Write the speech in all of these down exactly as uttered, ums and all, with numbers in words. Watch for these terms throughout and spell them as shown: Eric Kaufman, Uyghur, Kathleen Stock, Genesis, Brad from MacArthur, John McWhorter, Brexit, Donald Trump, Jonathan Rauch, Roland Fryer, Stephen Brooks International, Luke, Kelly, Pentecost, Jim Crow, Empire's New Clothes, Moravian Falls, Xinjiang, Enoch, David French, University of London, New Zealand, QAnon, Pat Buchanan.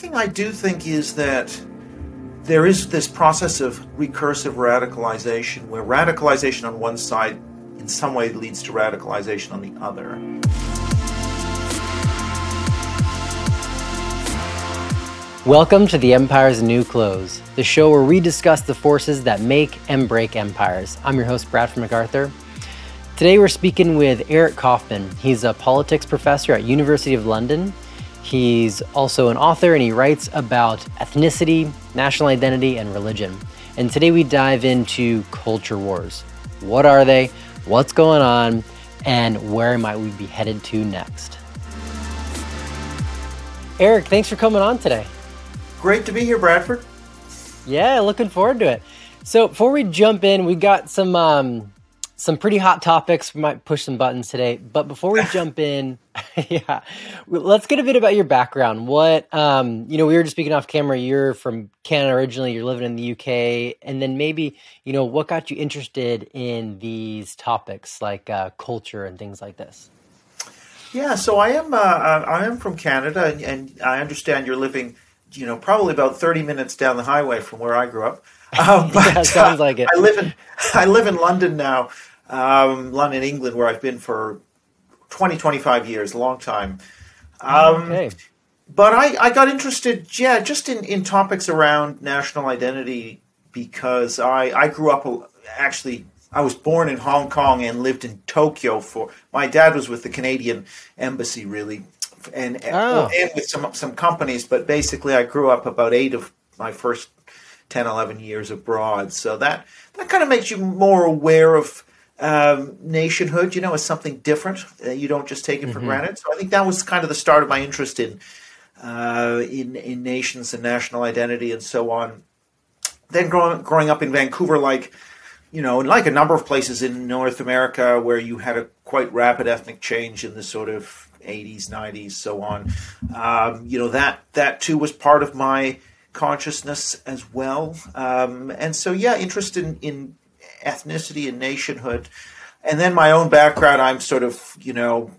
thing I do think is that there is this process of recursive radicalization, where radicalization on one side in some way leads to radicalization on the other. Welcome to the Empire's New Clothes, the show where we discuss the forces that make and break empires. I'm your host, Brad from MacArthur. Today we're speaking with Eric Kaufman. He's a politics professor at University of London. He's also an author, and he writes about ethnicity, national identity, and religion. And today we dive into culture wars. What are they? What's going on? And where might we be headed to next? Eric, thanks for coming on today. Great to be here, Bradford. Yeah, looking forward to it. So before we jump in, we got some um, some pretty hot topics. We might push some buttons today. But before we jump in, yeah, let's get a bit about your background. What, um, you know, we were just speaking off camera. You're from Canada originally. You're living in the U K. And then maybe, you know, what got you interested in these topics like uh, culture and things like this? Yeah, so I am uh, I am from Canada, and, and I understand you're living, you know, probably about thirty minutes down the highway from where I grew up. Um, but, yeah, sounds like it. Uh, I live in I live in London now, um, London, England, where I've been for twenty, twenty-five years, a long time. Um, okay. But I, I got interested, yeah, just in, in topics around national identity because I, I grew up actually. I was born in Hong Kong and lived in Tokyo for, my dad was with the Canadian embassy really, and, oh. and with some some companies, but basically I grew up about eight of my first ten, eleven years abroad. So that, that kind of makes you more aware of um, nationhood, you know, as something different. Uh, you don't just take it mm-hmm. for granted. So I think that was kind of the start of my interest in, uh, in, in nations and national identity and so on. Then growing, growing up in Vancouver, like, you know, and like a number of places in North America where you had a quite rapid ethnic change in the sort of eighties, nineties, so on, um, you know, that that too was part of my consciousness as well. Um, and so, yeah, interest in, in ethnicity and nationhood. And then my own background, I'm sort of, you know,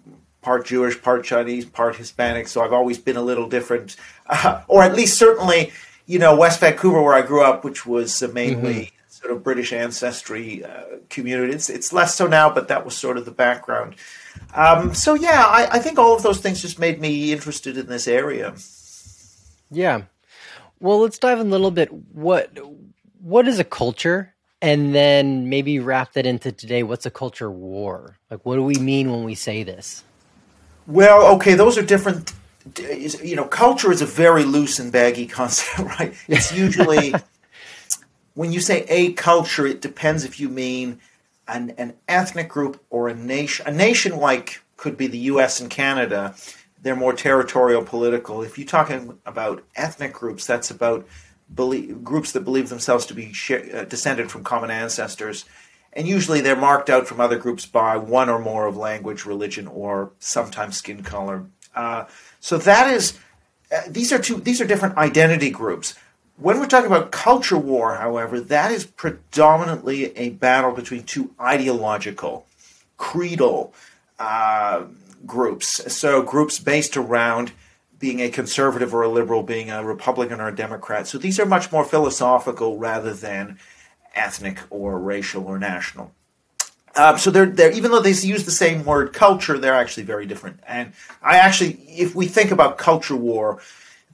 part Jewish, part Chinese, part Hispanic. So I've always been a little different, uh, or at least certainly, you know, West Vancouver where I grew up, which was uh, mainly... Mm-hmm. sort of British ancestry uh, community. It's, it's less so now, but that was sort of the background. Um, so yeah, I, I think all of those things just made me interested in this area. Yeah. Well, let's dive in a little bit. What What is a culture? And then maybe wrap that into today. What's a culture war? Like, what do we mean when we say this? Well, okay, those are different. You know, culture is a very loose and baggy concept, right? It's usually... When you say a culture, it depends if you mean an, an ethnic group or a nation. A nation like could be the U S and Canada. They're more territorial, political. If you're talking about ethnic groups, that's about believe, groups that believe themselves to be sh- uh, descended from common ancestors. And usually they're marked out from other groups by one or more of language, religion, or sometimes skin color. Uh, so that is uh, these are two. These are different identity groups. When we're talking about culture war, however, that is predominantly a battle between two ideological, creedal uh, groups. So groups based around being a conservative or a liberal, being a Republican or a Democrat. So these are much more philosophical rather than ethnic or racial or national. Um, so they're, they're even though they use the same word culture, they're actually very different. And I actually, if we think about culture war,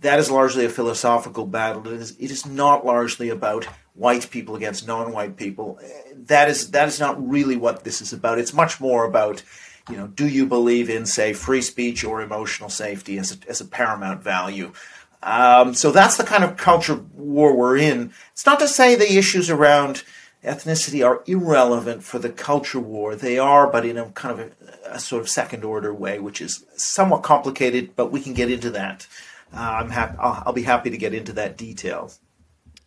that is largely a philosophical battle. It is, it is not largely about white people against non-white people. That is that is not really what this is about. It's much more about, you know, do you believe in, say, free speech or emotional safety as a, as a paramount value? Um, so that's the kind of culture war we're in. It's not to say the issues around ethnicity are irrelevant for the culture war. They are, but in a kind of a, a sort of second-order way, which is somewhat complicated, but we can get into that. Uh, I'm happy. I'll, I'll be happy to get into that detail.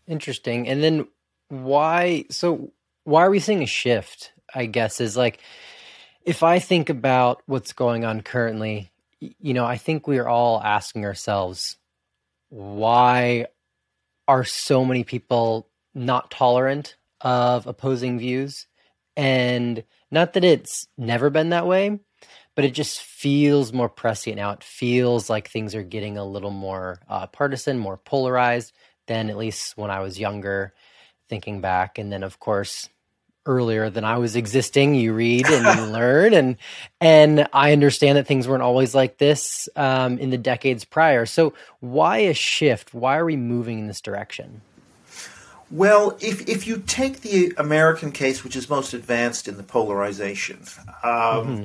Interesting. And then why? So why are we seeing a shift? I guess is like if I think about what's going on currently, you know, I think we are all asking ourselves, why are so many people not tolerant of opposing views? And not that it's never been that way, but it just feels more prescient now. It feels like things are getting a little more uh, partisan, more polarized than at least when I was younger, thinking back. And then, of course, earlier than I was existing, you read and you learn. And and I understand that things weren't always like this um, in the decades prior. So why a shift? Why are we moving in this direction? Well, if if you take the American case, which is most advanced in the polarization, um, mm-hmm.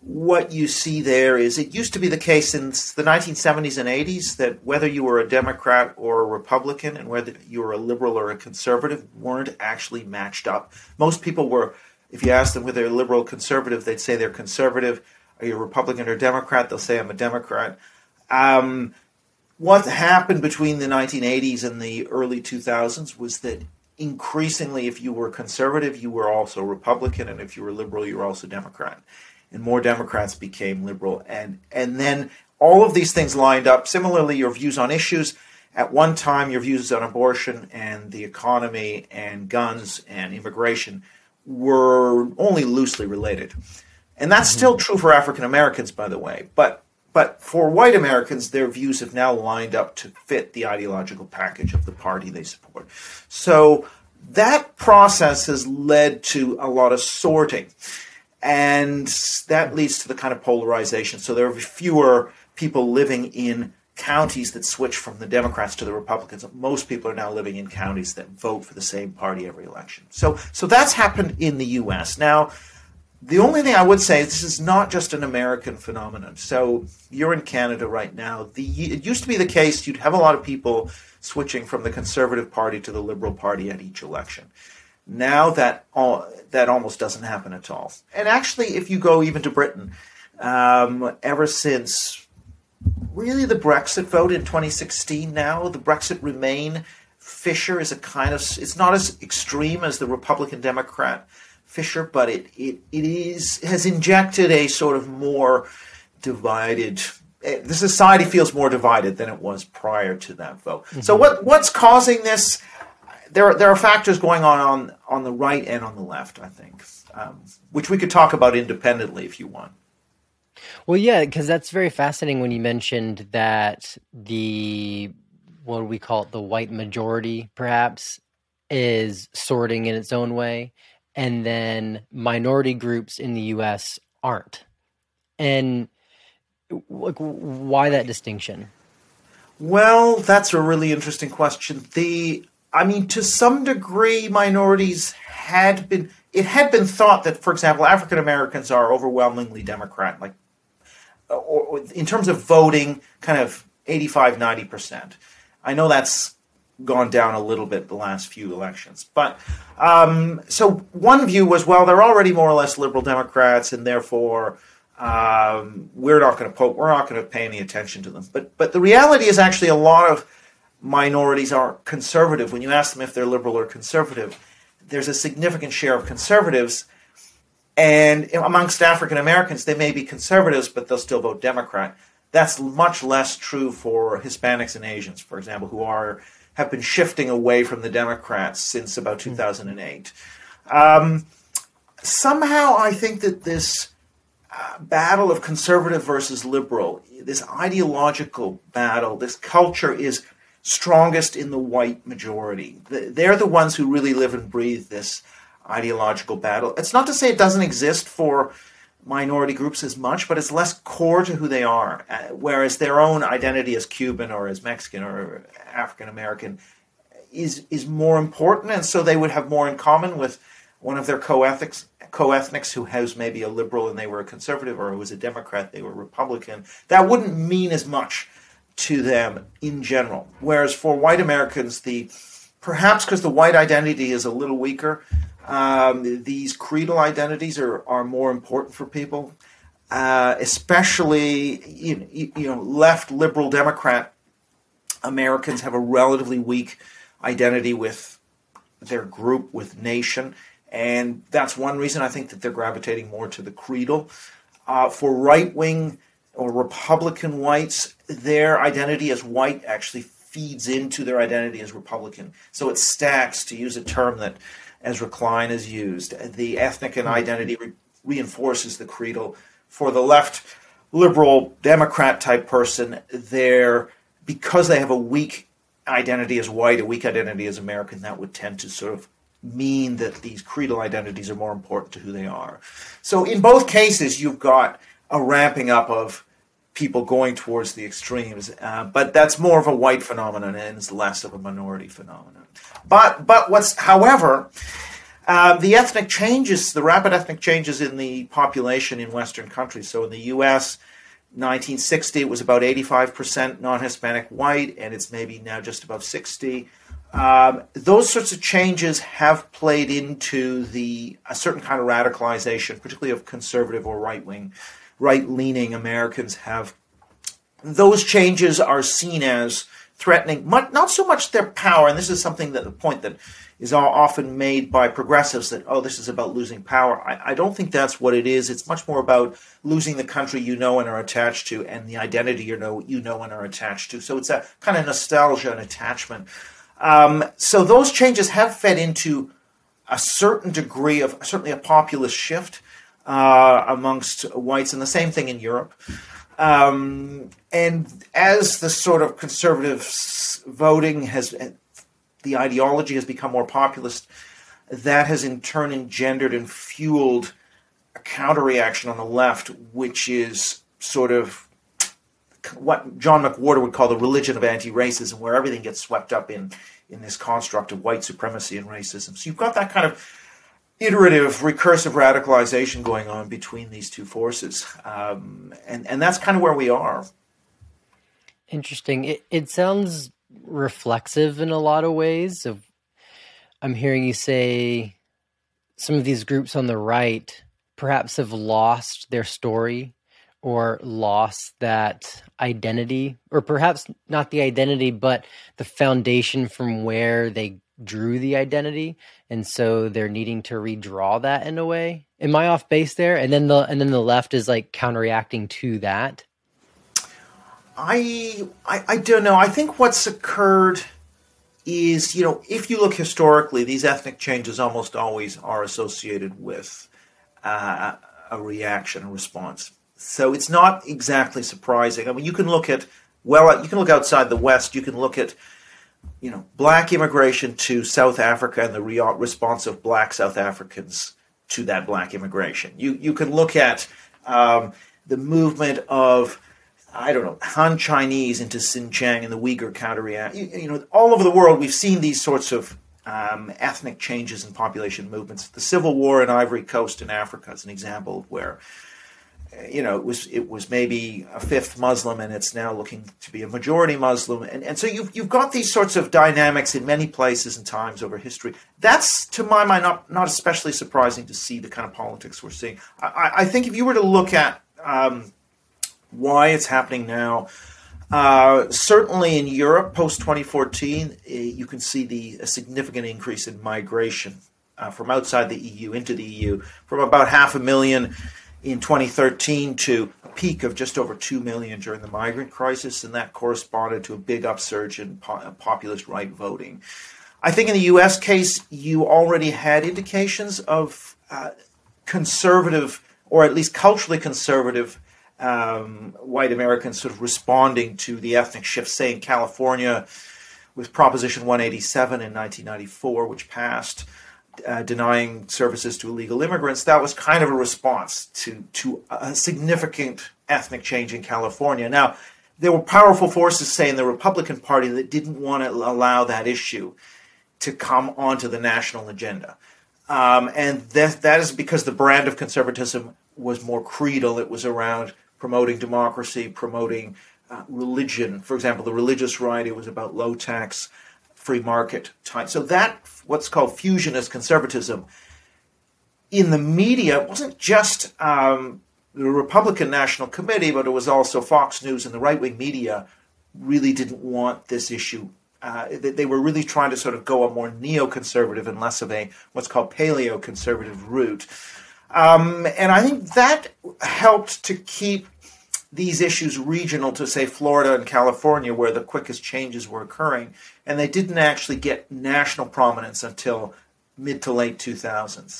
what you see there is it used to be the case in the nineteen seventies and eighties that whether you were a Democrat or a Republican and whether you were a liberal or a conservative weren't actually matched up. Most people were, if you asked them whether they're liberal or conservative, they'd say they're conservative. Are you a Republican or Democrat? They'll say, I'm a Democrat. Um What happened between the nineteen eighties and the early two thousands was that increasingly if you were conservative, you were also Republican, and if you were liberal, you were also Democrat. And more Democrats became liberal. And and then all of these things lined up. Similarly, your views on issues. At one time, your views on abortion and the economy and guns and immigration were only loosely related. And that's mm-hmm. still true for African Americans, by the way. But But for white Americans, their views have now lined up to fit the ideological package of the party they support. So that process has led to a lot of sorting, and that leads to the kind of polarization. So there are fewer people living in counties that switch from the Democrats to the Republicans. Most people are now living in counties that vote for the same party every election. So, so that's happened in the U S. Now, the only thing I would say is this is not just an American phenomenon. So you're in Canada right now. The, it used to be the case you'd have a lot of people switching from the Conservative Party to the Liberal Party at each election. Now that all, that almost doesn't happen at all. And actually, if you go even to Britain, um, ever since really the Brexit vote in twenty sixteen now, the Brexit Remain fissure is a kind of, it's not as extreme as the Republican Democrat Fisher, but it, it, it is has injected a sort of more divided – the society feels more divided than it was prior to that vote. Mm-hmm. So what what's causing this? There are, there are factors going on, on on the right and on the left, I think, um, which we could talk about independently if you want. Well, yeah, because that's very fascinating when you mentioned that the – what do we call it? The white majority perhaps is sorting in its own way. And then minority groups in the U S aren't. And like, why that distinction? Well, that's a really interesting question. The, I mean, to some degree, minorities had been, it had been thought that, for example, African Americans are overwhelmingly Democrat, like, or, or in terms of voting, kind of eighty-five, ninety percent. I know that's gone down a little bit the last few elections. But um, so one view was, well, they're already more or less liberal Democrats, and therefore um, we're not going to po- we're not going to pay any attention to them. But but the reality is actually a lot of minorities are conservative. When you ask them if they're liberal or conservative, there's a significant share of conservatives. And amongst African Americans, they may be conservatives, but they'll still vote Democrat. That's much less true for Hispanics and Asians, for example, who are have been shifting away from the Democrats since about two thousand eight. Um, somehow I think that this uh, battle of conservative versus liberal, this ideological battle, this culture is strongest in the white majority. They're the ones who really live and breathe this ideological battle. It's not to say it doesn't exist for minority groups as much, but it's less core to who they are, whereas their own identity as Cuban or as Mexican or African American is is more important, and so they would have more in common with one of their co-ethics, co-ethnics who has maybe a liberal and they were a conservative, or who was a Democrat, they were Republican. That wouldn't mean as much to them in general, whereas for white Americans, the perhaps because the white identity is a little weaker, Um, these creedal identities are, are more important for people, uh, especially, you, you know, left liberal Democrat Americans have a relatively weak identity with their group, with nation. And that's one reason I think that they're gravitating more to the creedal. Uh, for right-wing or Republican whites, their identity as white actually feeds into their identity as Republican. So it stacks, to use a term that as Recline is used. The ethnic and identity re- reinforces the creedal for the left liberal Democrat type person, they're, because they have a weak identity as white, a weak identity as American, that would tend to sort of mean that these creedal identities are more important to who they are. So in both cases, you've got a ramping up of people going towards the extremes, uh, but that's more of a white phenomenon and it's less of a minority phenomenon. But but what's, however, uh, the ethnic changes, the rapid ethnic changes in the population in Western countries. So in the U S, nineteen sixty, it was about eighty-five percent non-Hispanic white, and it's maybe now just above sixty. Um, those sorts of changes have played into the a certain kind of radicalization, particularly of conservative or right-wing, right-leaning Americans have. Those changes are seen as threatening, much, not so much their power, and this is something that the point that is often made by progressives that, oh, this is about losing power. I, I don't think that's what it is. It's much more about losing the country you know and are attached to and the identity you know, you know and are attached to. So it's a kind of nostalgia and attachment. Um, so those changes have fed into a certain degree of certainly a populist shift uh, amongst whites, and the same thing in Europe. Um, and as the sort of conservative voting has, the ideology has become more populist, that has in turn engendered and fueled a counter-reaction on the left, which is sort of what John McWhorter would call the religion of anti-racism, where everything gets swept up in, in this construct of white supremacy and racism. So you've got that kind of iterative, recursive radicalization going on between these two forces. Um, and, and that's kind of where we are. Interesting. It, it sounds reflexive in a lot of ways. Of, I'm hearing you say some of these groups on the right perhaps have lost their story or lost that identity, or perhaps not the identity, but the foundation from where they drew the identity. And so they're needing to redraw that in a way. Am I off base there? And then the, and then the left is like counterreacting to that. I, I, I don't know. I think what's occurred is, you know, if you look historically, these ethnic changes almost always are associated with uh, a reaction, a response. So it's not exactly surprising. I mean, you can look at, well, you can look outside the West. You can look at, you know, black immigration to South Africa and the re- response of black South Africans to that black immigration. You you can look at um, the movement of, I don't know, Han Chinese into Xinjiang and the Uyghur counter-reaction. You, you know, all over the world, we've seen these sorts of um, ethnic changes and population movements. The civil war in Ivory Coast in Africa is an example of where, you know, it was it was maybe a fifth Muslim and it's now looking to be a majority Muslim. And, and so you've, you've got these sorts of dynamics in many places and times over history. That's, to my mind, not, not especially surprising to see the kind of politics we're seeing. I, I think if you were to look at Um, why it's happening now. Uh, certainly in Europe, post twenty fourteen, uh, you can see the a significant increase in migration uh, from outside the E U into the E U, from about half a million in twenty thirteen to a peak of just over two million during the migrant crisis, and that corresponded to a big upsurge in po- populist right voting. I think in the U S case, you already had indications of uh, conservative, or at least culturally conservative, Um, white Americans sort of responding to the ethnic shift, say in California with Proposition one eighty-seven in nineteen ninety-four, which passed, uh, denying services to illegal immigrants. That was kind of a response to, to a significant ethnic change in California. Now, there were powerful forces, say, in the Republican Party that didn't want to allow that issue to come onto the national agenda. Um, and that, that is because the brand of conservatism was more creedal. It was around promoting democracy, promoting uh, religion. For example, the religious right, it was about low tax, free market type. So that, what's called fusionist conservatism, in the media, it wasn't just um, the Republican National Committee, but it was also Fox News and the right-wing media really didn't want this issue. Uh, they were really trying to sort of go a more neoconservative and less of a what's called paleo-conservative route. Um, and I think that helped to keep these issues regional to, say, Florida and California, where the quickest changes were occurring. And they didn't actually get national prominence until mid to late two thousands.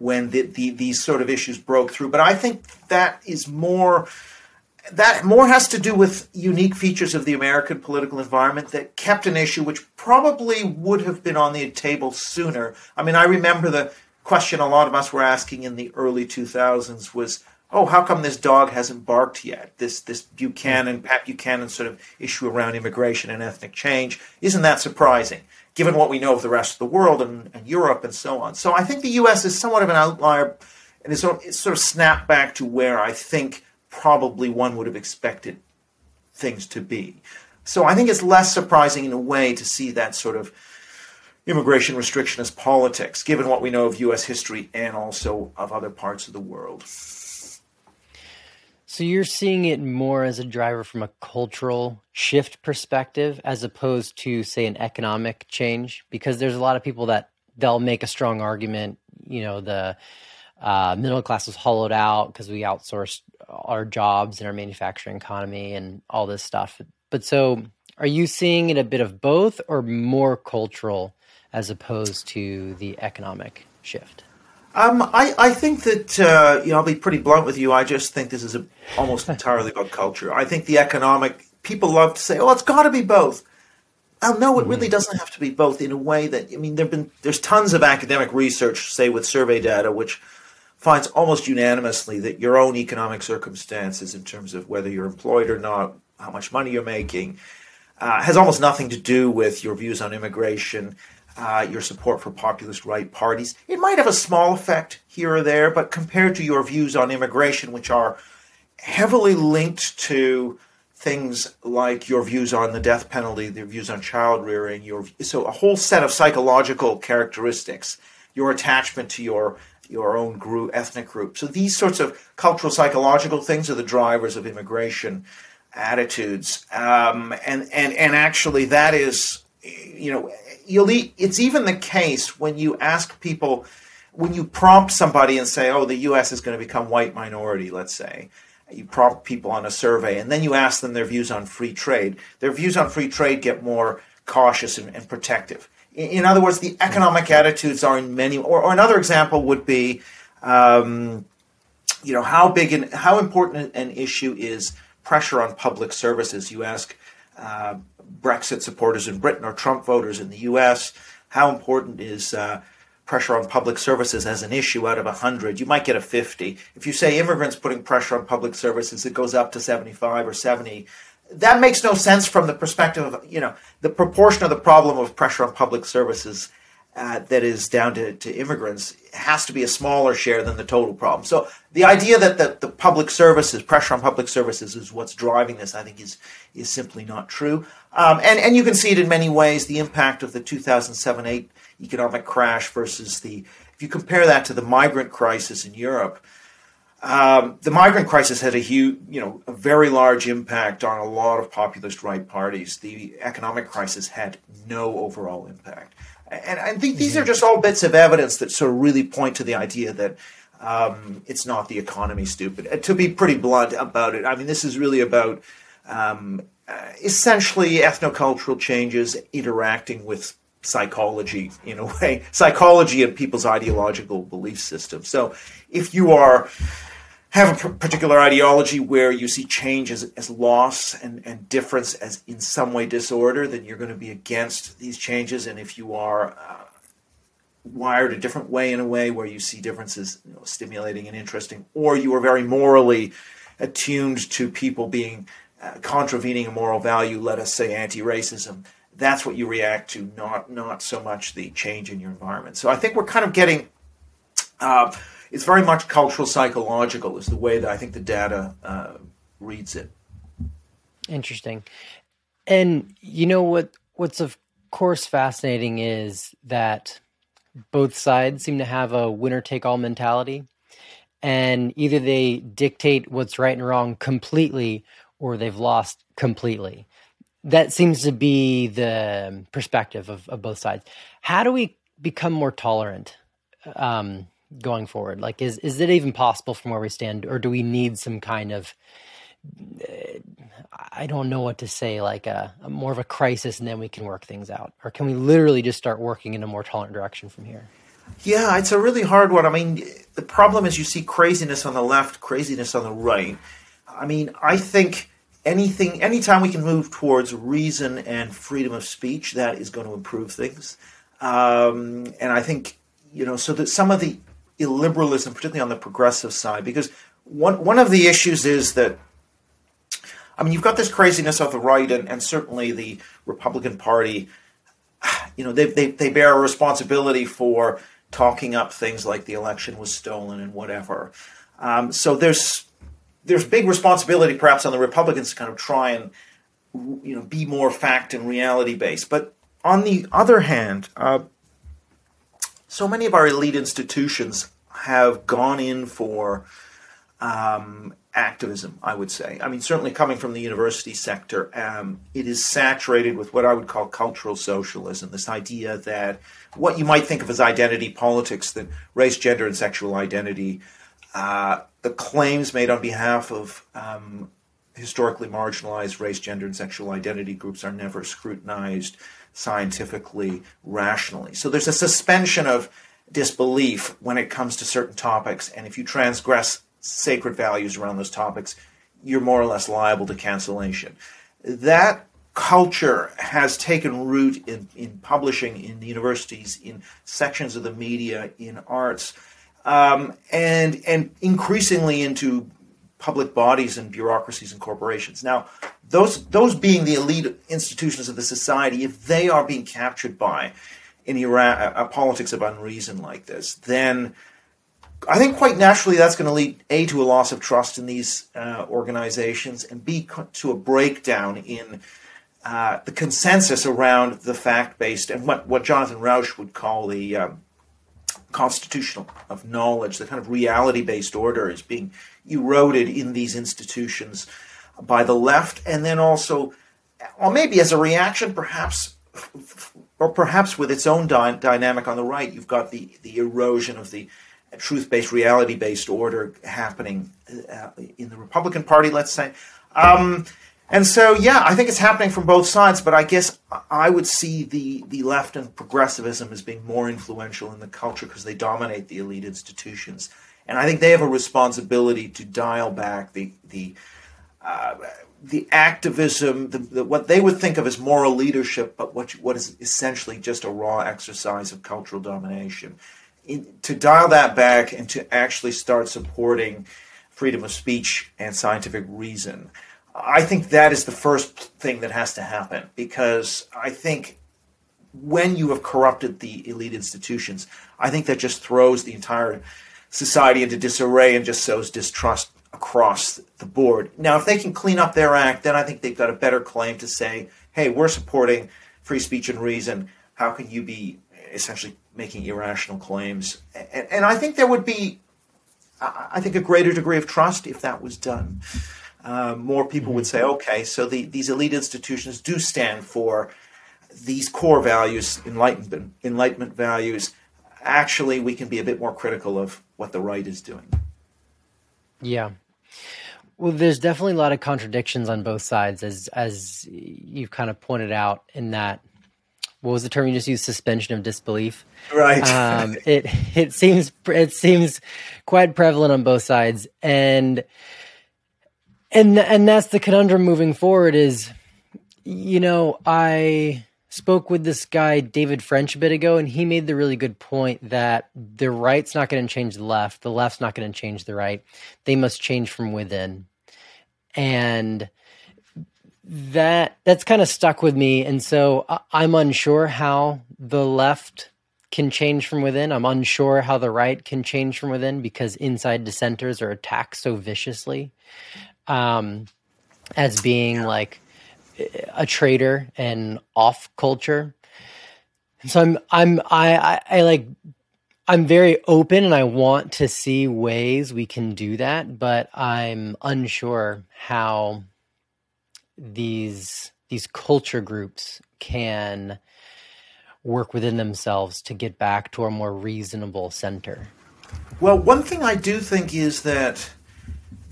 when the, the, these sort of issues broke through. But I think that is more that more has to do with unique features of the American political environment that kept an issue which probably would have been on the table sooner. I mean, I remember the question a lot of us were asking in the early two thousands was, oh, how come this dog hasn't barked yet? This this Buchanan, Pat Buchanan sort of issue around immigration and ethnic change, isn't that surprising, given what we know of the rest of the world and, and Europe and so on? So I think the U S is somewhat of an outlier, and it's sort of snapped back to where I think probably one would have expected things to be. So I think it's less surprising in a way to see that sort of immigration restrictionist politics, given what we know of U S history and also of other parts of the world. So you're seeing it more as a driver from a cultural shift perspective as opposed to, say, an economic change? Because there's a lot of people that they'll make a strong argument, you know, the uh, middle class was hollowed out because we outsourced our jobs and our manufacturing economy and all this stuff. But so are you seeing it a bit of both or more cultural as opposed to the economic shift? Um, I, I think that, uh, you know, I'll be pretty blunt with you. I just think this is a, almost entirely about culture. I think the economic, people love to say, oh, it's got to be both. Oh, no, it really doesn't have to be both in a way that, I mean, there've been, there's tons of academic research, say with survey data, which finds almost unanimously that your own economic circumstances in terms of whether you're employed or not, how much money you're making, uh, has almost nothing to do with your views on immigration. Uh, your support for populist right parties. It might have a small effect here or there, but compared to your views on immigration, which are heavily linked to things like your views on the death penalty, your views on child rearing, your so a whole set of psychological characteristics, your attachment to your your own group, ethnic group. So these sorts of cultural psychological things are the drivers of immigration attitudes, um, and and and actually that is, you know. You'll e- it's even the case when you ask people, when you prompt somebody and say, oh, the U S is going to become white minority, let's say. You prompt people on a survey, and then you ask them their views on free trade. Their views on free trade get more cautious and, and protective. In, in other words, the economic attitudes are in many – or another example would be, um, you know, how big and how important an issue is pressure on public services. You ask uh, – Brexit supporters in Britain or Trump voters in the U S, how important is uh, pressure on public services as an issue out of one hundred? You might get a fifty. If you say immigrants putting pressure on public services, it goes up to seventy-five or seventy. That makes no sense from the perspective of, you know, the proportion of the problem of pressure on public services uh, that is down to, to immigrants has to be a smaller share than the total problem. So the idea that the, the public services, pressure on public services is what's driving this, I think is is simply not true. Um, and, and you can see it in many ways, the impact of the two thousand seven eight economic crash versus the, if you compare that to the migrant crisis in Europe, um, the migrant crisis had a huge, you know, a very large impact on a lot of populist right parties. The economic crisis had no overall impact. And I think these are just all bits of evidence that sort of really point to the idea that um, it's not the economy, stupid. And to be pretty blunt about it, I mean, this is really about um, uh, essentially ethnocultural changes interacting with psychology in a way, psychology and people's ideological belief system. So if you are have a particular ideology where you see change as, as loss and, and difference as in some way disorder, then you're going to be against these changes. And if you are uh, wired a different way in a way where you see differences, you know, stimulating and interesting, or you are very morally attuned to people being uh, contravening a moral value, let us say anti-racism, that's what you react to, not not so much the change in your environment. So I think we're kind of getting... Uh, It's very much cultural psychological is the way that I think the data uh, reads it. Interesting. And you know what? What's of course fascinating is that both sides seem to have a winner-take-all mentality, and either they dictate what's right and wrong completely or they've lost completely. That seems to be the perspective of, of both sides. How do we become more tolerant? Um going forward? Like, is, is it even possible from where we stand, or do we need some kind of, uh, I don't know what to say, like a, a more of a crisis and then we can work things out? Or can we literally just start working in a more tolerant direction from here? Yeah, it's a really hard one. I mean, the problem is you see craziness on the left, craziness on the right. I mean, I think anything, anytime we can move towards reason and freedom of speech, that is going to improve things. Um, and I think, you know, so that some of the illiberalism, particularly on the progressive side, because one one of the issues is that, I mean, you've got this craziness on the right, and, and certainly the Republican Party, you know, they, they they bear a responsibility for talking up things like the election was stolen and whatever. Um, so there's there's big responsibility perhaps on the Republicans to kind of try and, you know, be more fact and reality based. But on the other hand, uh, so many of our elite institutions have gone in for um, activism, I would say. I mean, certainly coming from the university sector, um, it is saturated with what I would call cultural socialism, this idea that what you might think of as identity politics, that race, gender, and sexual identity, uh, the claims made on behalf of um, historically marginalized race, gender, and sexual identity groups are never scrutinized scientifically, rationally. So there's a suspension of disbelief when it comes to certain topics, and if you transgress sacred values around those topics, you're more or less liable to cancellation. That culture has taken root in, in publishing, in the universities, in sections of the media, in arts, um, and and increasingly into public bodies and bureaucracies and corporations. Now, those those being the elite institutions of the society, if they are being captured by an era, a politics of unreason like this, then I think quite naturally that's going to lead, A, to a loss of trust in these uh, organizations, and B, to a breakdown in uh, the consensus around the fact-based and what, what Jonathan Rauch would call the um, constitutional of knowledge, the kind of reality-based order is being eroded in these institutions by the left, and then also, or maybe as a reaction, perhaps, or perhaps with its own dy- dynamic on the right, you've got the, the erosion of the truth-based, reality-based order happening uh, in the Republican Party, let's say. Um, and so, yeah, I think it's happening from both sides, but I guess I would see the, the left and progressivism as being more influential in the culture because they dominate the elite institutions. And I think they have a responsibility to dial back the the uh, the activism, the, the, what they would think of as moral leadership, but what what is essentially just a raw exercise of cultural domination. In, to dial that back and to actually start supporting freedom of speech and scientific reason, I think that is the first thing that has to happen, because I think when you have corrupted the elite institutions, I think that just throws the entire society into disarray and just sows distrust across the board. Now, if they can clean up their act, then I think they've got a better claim to say, hey, we're supporting free speech and reason. How can you be essentially making irrational claims? And, and I think there would be, I think, a greater degree of trust if that was done. Uh, more people would say, okay, so the, these elite institutions do stand for these core values, enlightenment, enlightenment values. Actually, we can be a bit more critical of what the right is doing. Yeah. Well, there's definitely a lot of contradictions on both sides, as as you've kind of pointed out, in that, what was the term you just used? Suspension of disbelief. Right. Um, it it seems it seems quite prevalent on both sides, and and and that's the conundrum moving forward. Is, you know, I spoke with this guy, David French, a bit ago, and he made the really good point that the right's not going to change the left. The left's not going to change the right. They must change from within. And that that's kind of stuck with me. And so I, I'm unsure how the left can change from within. I'm unsure how the right can change from within, because inside dissenters are attacked so viciously um, as being like a traitor and off culture. And so I'm, I'm, I, I, I like, I'm very open, and I want to see ways we can do that, but I'm unsure how these, these culture groups can work within themselves to get back to a more reasonable center. Well, one thing I do think is that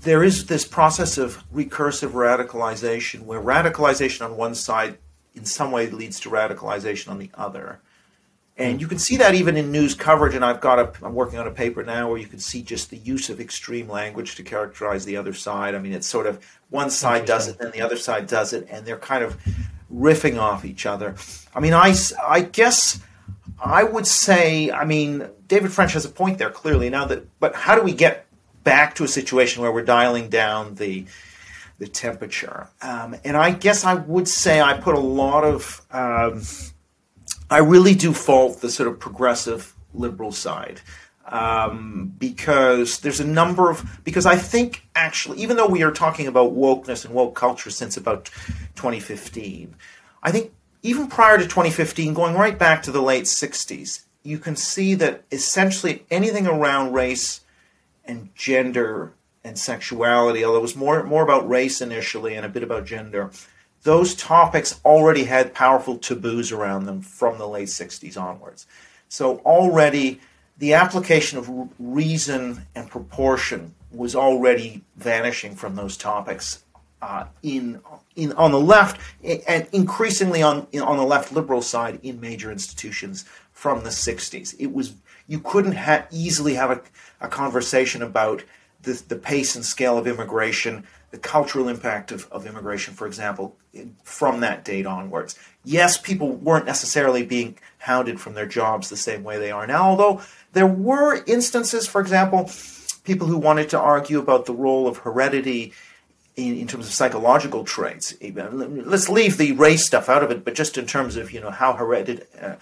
there is this process of recursive radicalization, where radicalization on one side in some way leads to radicalization on the other. And you can see that even in news coverage, and I've got a, I'm working on a paper now where you can see just the use of extreme language to characterize the other side. I mean, it's sort of one side does it, then the other side does it, and they're kind of riffing off each other. I mean, I, I guess I would say, I mean, David French has a point there, clearly. Now that, but how do we get back to a situation where we're dialing down the the temperature? Um, and I guess I would say I put a lot of... Um, I really do fault the sort of progressive liberal side um, because there's a number of – because I think actually, even though we are talking about wokeness and woke culture since about twenty fifteen, I think even prior to twenty fifteen, going right back to the late sixties, you can see that essentially anything around race and gender and sexuality, although it was more, more about race initially and a bit about gender – those topics already had powerful taboos around them from the late sixties onwards. So already the application of reason and proportion was already vanishing from those topics uh, in in on the left, and increasingly on in, on the left liberal side in major institutions from the sixties. It was you couldn't ha- easily have a, a conversation about the, the pace and scale of immigration, the cultural impact of, of immigration, for example, in, from that date onwards. Yes, people weren't necessarily being hounded from their jobs the same way they are now, although there were instances, for example, people who wanted to argue about the role of heredity in, in terms of psychological traits. Let's leave the race stuff out of it, but just in terms of, you know, how heredit, uh,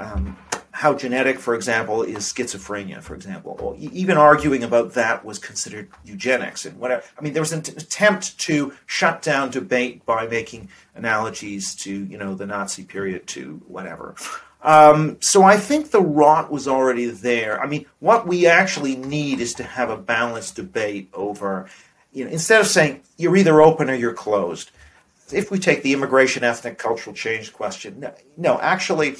um, how genetic, for example, is schizophrenia, for example. Or even arguing about that was considered eugenics and whatever. I mean, there was an attempt to shut down debate by making analogies to, you know, the Nazi period, to whatever. Um, so I think the rot was already there. I mean, what we actually need is to have a balanced debate over, you know, instead of saying you're either open or you're closed. If we take the immigration, ethnic, cultural change question, no, no actually...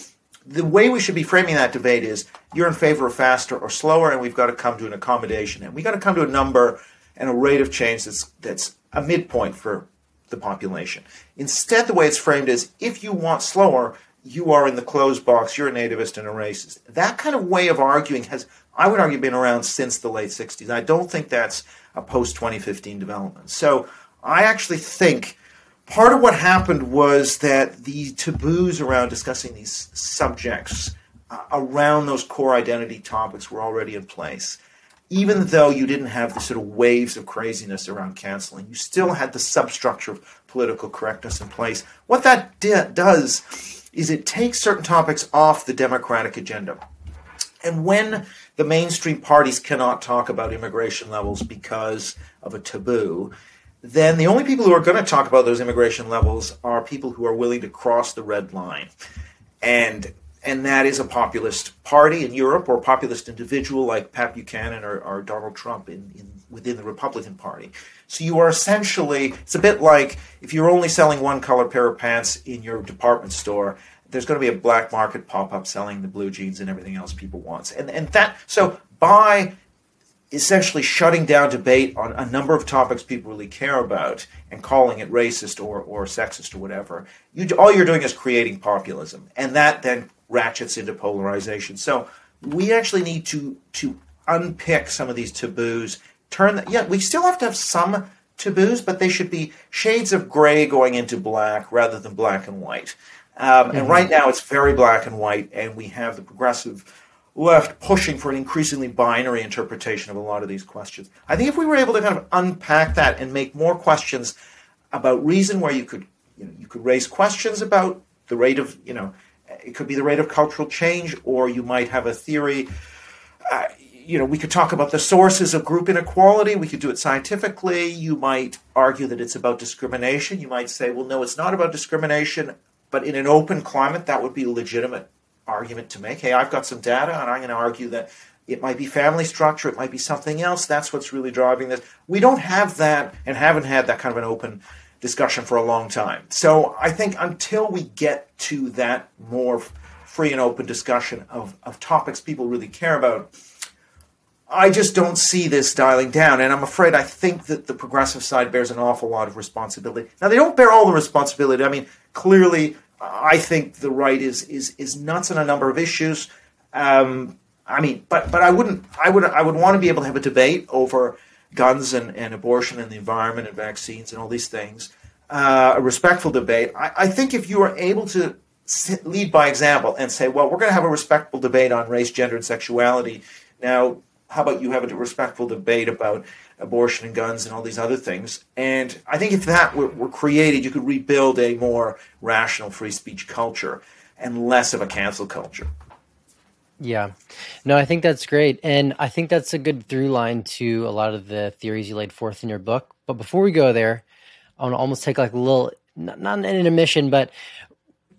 the way we should be framing that debate is you're in favor of faster or slower, and we've got to come to an accommodation. And we've got to come to a number and a rate of change that's that's a midpoint for the population. Instead, the way it's framed is if you want slower, you are in the closed box, you're a nativist and a racist. That kind of way of arguing has, I would argue, been around since the late sixties. I don't think that's a post-twenty fifteen development. So I actually think... part of what happened was that the taboos around discussing these subjects uh, around those core identity topics were already in place. Even though you didn't have the sort of waves of craziness around canceling, you still had the substructure of political correctness in place. What that di- does is it takes certain topics off the democratic agenda. And when the mainstream parties cannot talk about immigration levels because of a taboo, then the only people who are going to talk about those immigration levels are people who are willing to cross the red line. And and that is a populist party in Europe, or a populist individual like Pat Buchanan or, or Donald Trump in, in within the Republican Party. So you are essentially, it's a bit like if you're only selling one color pair of pants in your department store, there's going to be a black market pop-up selling the blue jeans and everything else people want. And, and that, so by... essentially shutting down debate on a number of topics people really care about and calling it racist or, or sexist or whatever, you, all you're doing is creating populism. And that then ratchets into polarization. So we actually need to to unpick some of these taboos. Turn the, yeah, we still have to have some taboos, but they should be shades of gray going into black rather than black and white. Um, mm-hmm. And right now it's very black and white, and we have the progressive... left pushing for an increasingly binary interpretation of a lot of these questions. I think if we were able to kind of unpack that and make more questions about reason, where you could, you know, you could raise questions about the rate of, you know, it could be the rate of cultural change, or you might have a theory. Uh, you know, we could talk about the sources of group inequality. We could do it scientifically. You might argue that it's about discrimination. You might say, well, no, it's not about discrimination, but in an open climate, that would be legitimate argument to make. Hey, I've got some data, and I'm going to argue that it might be family structure, it might be something else. That's what's really driving this. We don't have that, and haven't had that kind of an open discussion for a long time. So I think until we get to that more free and open discussion of, of topics people really care about, I just don't see this dialing down. And I'm afraid I think that the progressive side bears an awful lot of responsibility. Now, they don't bear all the responsibility. I mean, clearly I think the right is is is nuts on a number of issues. Um, I mean, but but I wouldn't. I would I would want to be able to have a debate over guns and, and abortion and the environment and vaccines and all these things. Uh, a respectful debate. I, I think if you are able to sit, lead by example and say, well, we're going to have a respectful debate on race, gender, and sexuality. Now, how about you have a respectful debate about abortion and guns and all these other things? And I think if that were, were created, you could rebuild a more rational free speech culture and less of a cancel culture. Yeah. No, I think that's great. And I think that's a good through line to a lot of the theories you laid forth in your book. But before we go there, I want to almost take like a little, not, not an intermission, but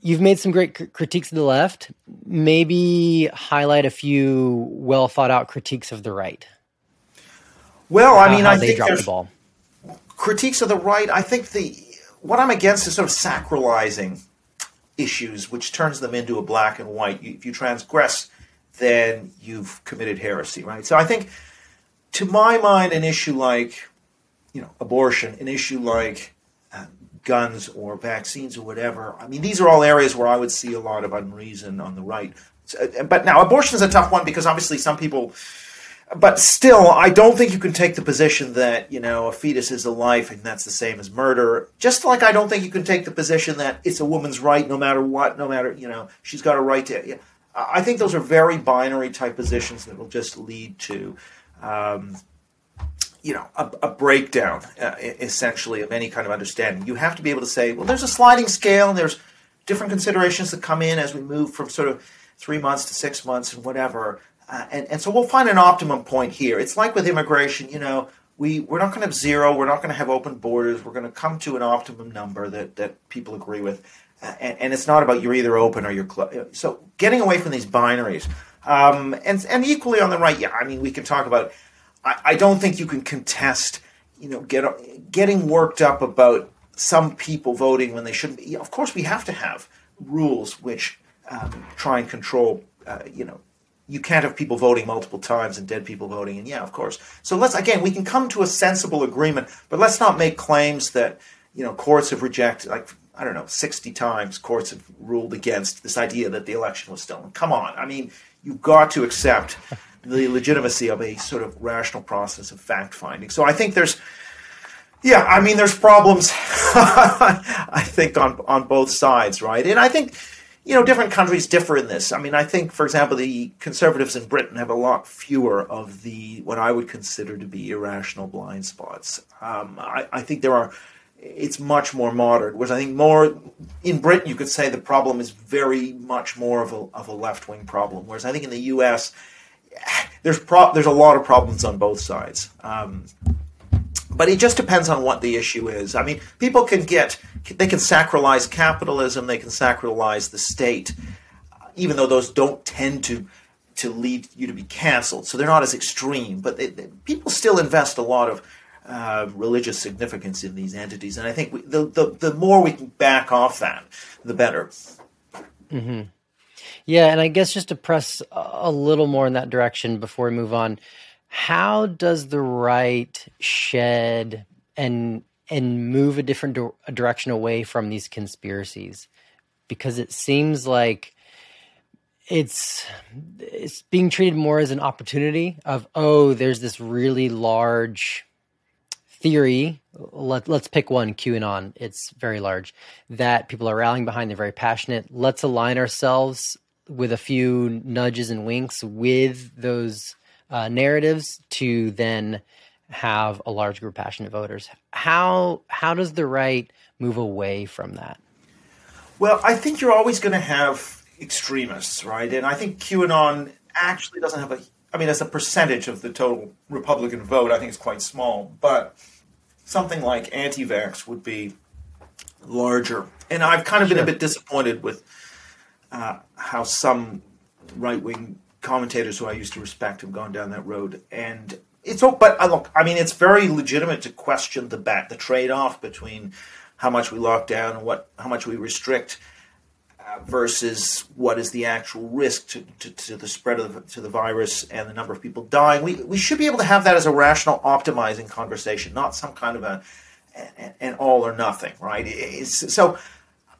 you've made some great cr- critiques of the left. Maybe highlight a few well thought out critiques of the right. Well, I mean, I think there's the ball. critiques of the right. I think the what I'm against is sort of sacralizing issues, which turns them into a black and white. If you transgress, then you've committed heresy, right? So I think, to my mind, an issue like, you know, abortion, an issue like uh, guns or vaccines or whatever. I mean, these are all areas where I would see a lot of unreason on the right. So, but now, abortion is a tough one because obviously some people. But still, I don't think you can take the position that, you know, a fetus is a life and that's the same as murder. Just like I don't think you can take the position that it's a woman's right no matter what, no matter, you know, she's got a right to. You know, I think those are very binary type positions that will just lead to, um, you know, a, a breakdown, uh, essentially, of any kind of understanding. You have to be able to say, well, there's a sliding scale and there's different considerations that come in as we move from sort of three months to six months and whatever. Uh, and, and so we'll find an optimum point here. It's like with immigration, you know, we, we're not going to have zero. We're not going to have open borders. We're going to come to an optimum number that, that people agree with. Uh, and, and it's not about you're either open or you're closed. So getting away from these binaries. Um, and, and equally on the right, yeah, I mean, we can talk about, I, I don't think you can contest, you know, get, getting worked up about some people voting when they shouldn't be. Of course, we have to have rules which um, try and control, uh, you know, you can't have people voting multiple times and dead people voting, and yeah, of course. So let's, again, we can come to a sensible agreement, but let's not make claims that, you know, courts have rejected, like, I don't know, sixty times courts have ruled against this idea that the election was stolen. Come on. I mean, you've got to accept the legitimacy of a sort of rational process of fact-finding. So I think there's, yeah, I mean, there's problems, I think, on on both sides, right? And I think, you know, different countries differ in this. I mean, I think, for example, the conservatives in Britain have a lot fewer of the what I would consider to be irrational blind spots. Um, I, I think there are, it's much more moderate, whereas I think more, in Britain you could say the problem is very much more of a, of a left-wing problem, whereas I think in the U S there's, pro, there's a lot of problems on both sides. Um, But it just depends on what the issue is. I mean, people can get, they can sacralize capitalism, they can sacralize the state, even though those don't tend to to lead you to be canceled. So they're not as extreme, but they, they, people still invest a lot of uh, religious significance in these entities. And I think we, the, the the more we can back off that, the better. Mm-hmm. Yeah, and I guess just to press a little more in that direction before we move on, how does the right shed and and move a different do- a direction away from these conspiracies? Because it seems like it's it's being treated more as an opportunity of, oh, there's this really large theory. Let, let's pick one, QAnon. It's very large. That people are rallying behind. They're very passionate. Let's align ourselves with a few nudges and winks with those Uh, narratives to then have a large group of passionate voters. How how does the right move away from that? Well, I think you're always going to have extremists, right? And I think QAnon actually doesn't have a, I mean, as a percentage of the total Republican vote, I think it's quite small, but something like anti-vax would be larger. And I've kind of been sure. a bit disappointed with uh, how some right-wing commentators who I used to respect have gone down that road, and it's all. But look, I mean, it's very legitimate to question the bat, the trade-off between how much we lock down and what, how much we restrict, uh, versus what is the actual risk to, to, to the spread of the, to the virus and the number of people dying. We we should be able to have that as a rational, optimizing conversation, not some kind of a an, an all or nothing, right? It's, so.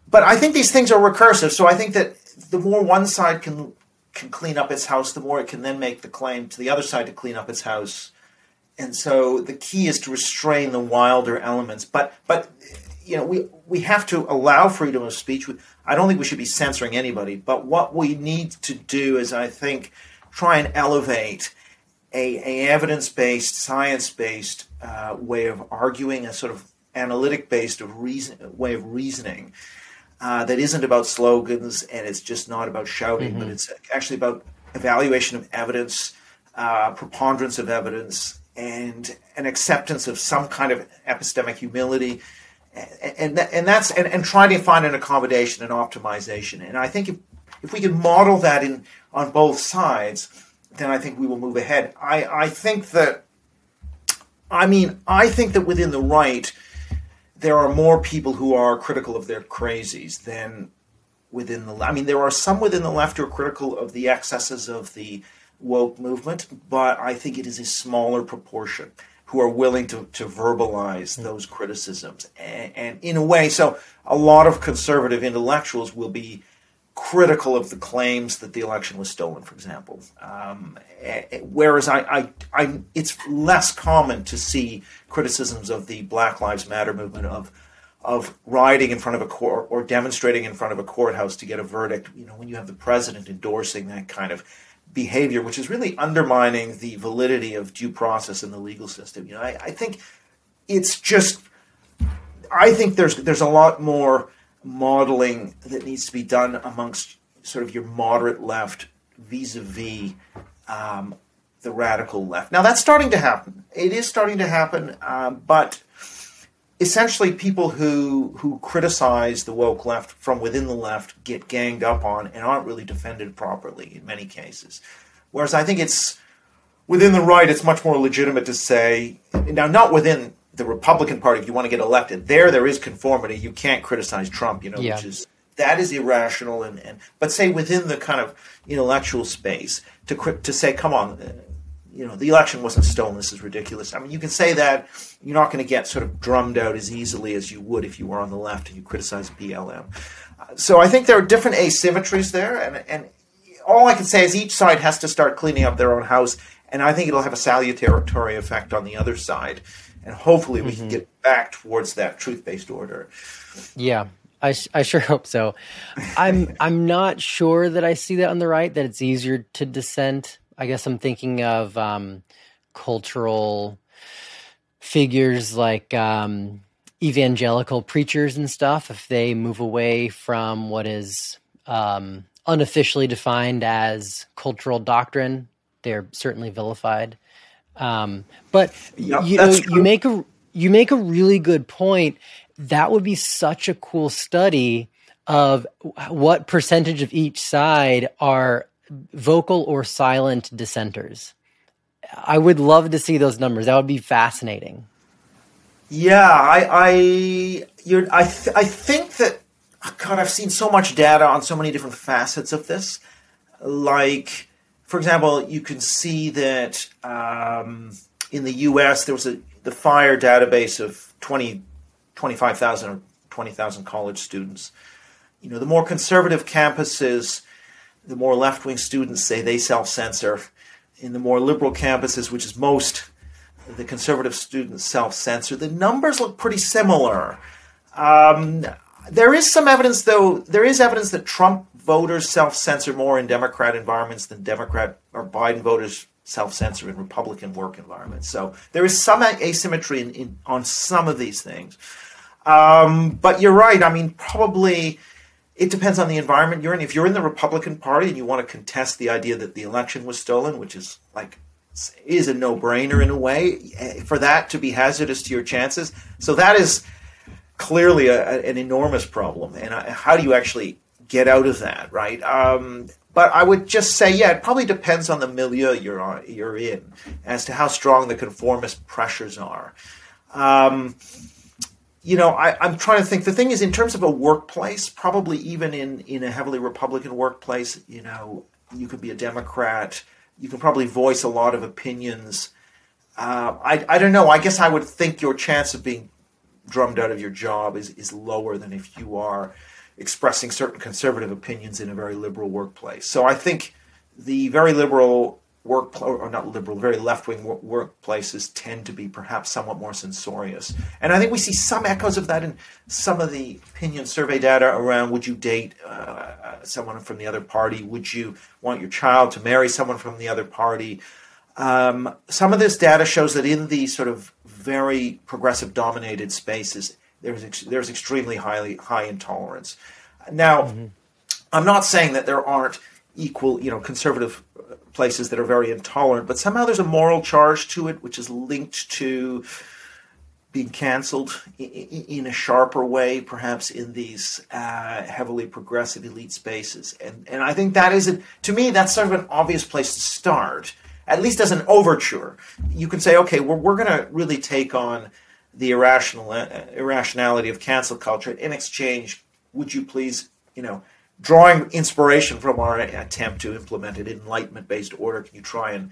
But I think these things are recursive. So I think that the more one side can can clean up its house, the more it can then make the claim to the other side to clean up its house. And so the key is to restrain the wilder elements. But but you know we we have to allow freedom of speech. We, I don't think we should be censoring anybody. But what we need to do is, I think, try and elevate a, a evidence-based, science-based uh, way of arguing, a sort of analytic-based of reason, way of reasoning. Uh, that isn't about slogans, and it's just not about shouting, mm-hmm. but it's actually about evaluation of evidence, uh, preponderance of evidence, and an acceptance of some kind of epistemic humility, and and, that, and that's and, and trying to find an accommodation and optimization. And I think if if we can model that in on both sides, then I think we will move ahead. I I think that, I mean, I think that within the right, there are more people who are critical of their crazies than within the left. I mean, there are some within the left who are critical of the excesses of the woke movement, but I think it is a smaller proportion who are willing to, to verbalize mm-hmm. those criticisms. And, and in a way, so a lot of conservative intellectuals will be critical of the claims that the election was stolen, for example. Um, whereas I, I, I, it's less common to see criticisms of the Black Lives Matter movement, of of rioting in front of a court or demonstrating in front of a courthouse to get a verdict. You know, when you have the president endorsing that kind of behavior, which is really undermining the validity of due process in the legal system. You know, I, I think it's just, I think there's there's a lot more modeling that needs to be done amongst sort of your moderate left vis-a-vis um, the radical left. Now, that's starting to happen. It is starting to happen, uh, but essentially people who who criticize the woke left from within the left get ganged up on and aren't really defended properly in many cases. Whereas I think it's within the right, it's much more legitimate to say, now not within the Republican Party, if you want to get elected, there there is conformity. You can't criticize Trump, you know, yeah. which is that is irrational. And, and but say within the kind of intellectual space to to say, come on, uh, you know, the election wasn't stolen. This is ridiculous. I mean, you can say that. You're not going to get sort of drummed out as easily as you would if you were on the left and you criticize B L M. Uh, so I think there are different asymmetries there, and and all I can say is each side has to start cleaning up their own house, and I think it'll have a salutary effect on the other side. And hopefully we mm-hmm. can get back towards that truth-based order. Yeah, I, I sure hope so. I'm I'm not sure that I see that on the right, that it's easier to dissent. I guess I'm thinking of um, cultural figures like um, evangelical preachers and stuff. If they move away from what is um, unofficially defined as cultural doctrine, they're certainly vilified. Um, but yep, you know, you make a, you make a really good point. That would be such a cool study of what percentage of each side are vocal or silent dissenters. I would love to see those numbers. That would be fascinating. Yeah. I, I, you're, I, th- I think that, oh God, I've seen so much data on so many different facets of this. Like, for example, you can see that um, in the U S there was a the FIRE database of twenty, twenty-five thousand or twenty thousand college students. You know, the more conservative campuses, the more left-wing students say they self-censor. In the more liberal campuses, which is most, the conservative students self-censor. The numbers look pretty similar. Um, there is some evidence, though. There is evidence that Trump voters self-censor more in Democrat environments than Democrat or Biden voters self-censor in Republican work environments. So there is some asymmetry in, in, on some of these things. Um, but you're right. I mean, probably it depends on the environment you're in. If you're in the Republican Party and you want to contest the idea that the election was stolen, which is like is a no-brainer in a way, for that to be hazardous to your chances. So that is clearly a, an enormous problem. And how do you actually get out of that, right? Um, but I would just say, yeah, it probably depends on the milieu you're on, you're in as to how strong the conformist pressures are. Um, you know, I, I'm trying to think. The thing is, in terms of a workplace, probably even in, in a heavily Republican workplace, you know, you could be a Democrat. You can probably voice a lot of opinions. Uh, I, I don't know. I guess I would think your chance of being drummed out of your job is, is lower than if you are expressing certain conservative opinions in a very liberal workplace. So I think the very liberal workplace, or not liberal, very left-wing workplaces tend to be perhaps somewhat more censorious. And I think we see some echoes of that in some of the opinion survey data around, would you date uh, someone from the other party? Would you want your child to marry someone from the other party? Um, some of this data shows that in the sort of very progressive-dominated spaces, there's ex- there's extremely highly high intolerance. Now, mm-hmm. I'm not saying that there aren't equal, you know, conservative places that are very intolerant, but somehow there's a moral charge to it, which is linked to being canceled in, in a sharper way, perhaps in these uh, heavily progressive elite spaces. And and I think that is it. To me, that's sort of an obvious place to start, at least as an overture. You can say, okay, well, we're going to really take on the irrational uh, irrationality of cancel culture. In exchange, would you please, you know, drawing inspiration from our attempt to implement an Enlightenment-based order, can you try and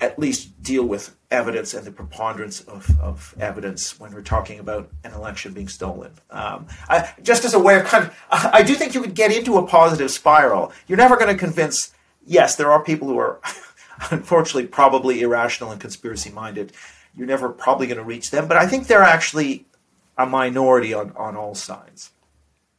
at least deal with evidence and the preponderance of, of evidence when we're talking about an election being stolen? Um, I, just as a way of kind of, I do think you would get into a positive spiral. You're never going to convince, yes, there are people who are unfortunately probably irrational and conspiracy-minded. You're never probably going to reach them, but I think they're actually a minority on, on all sides.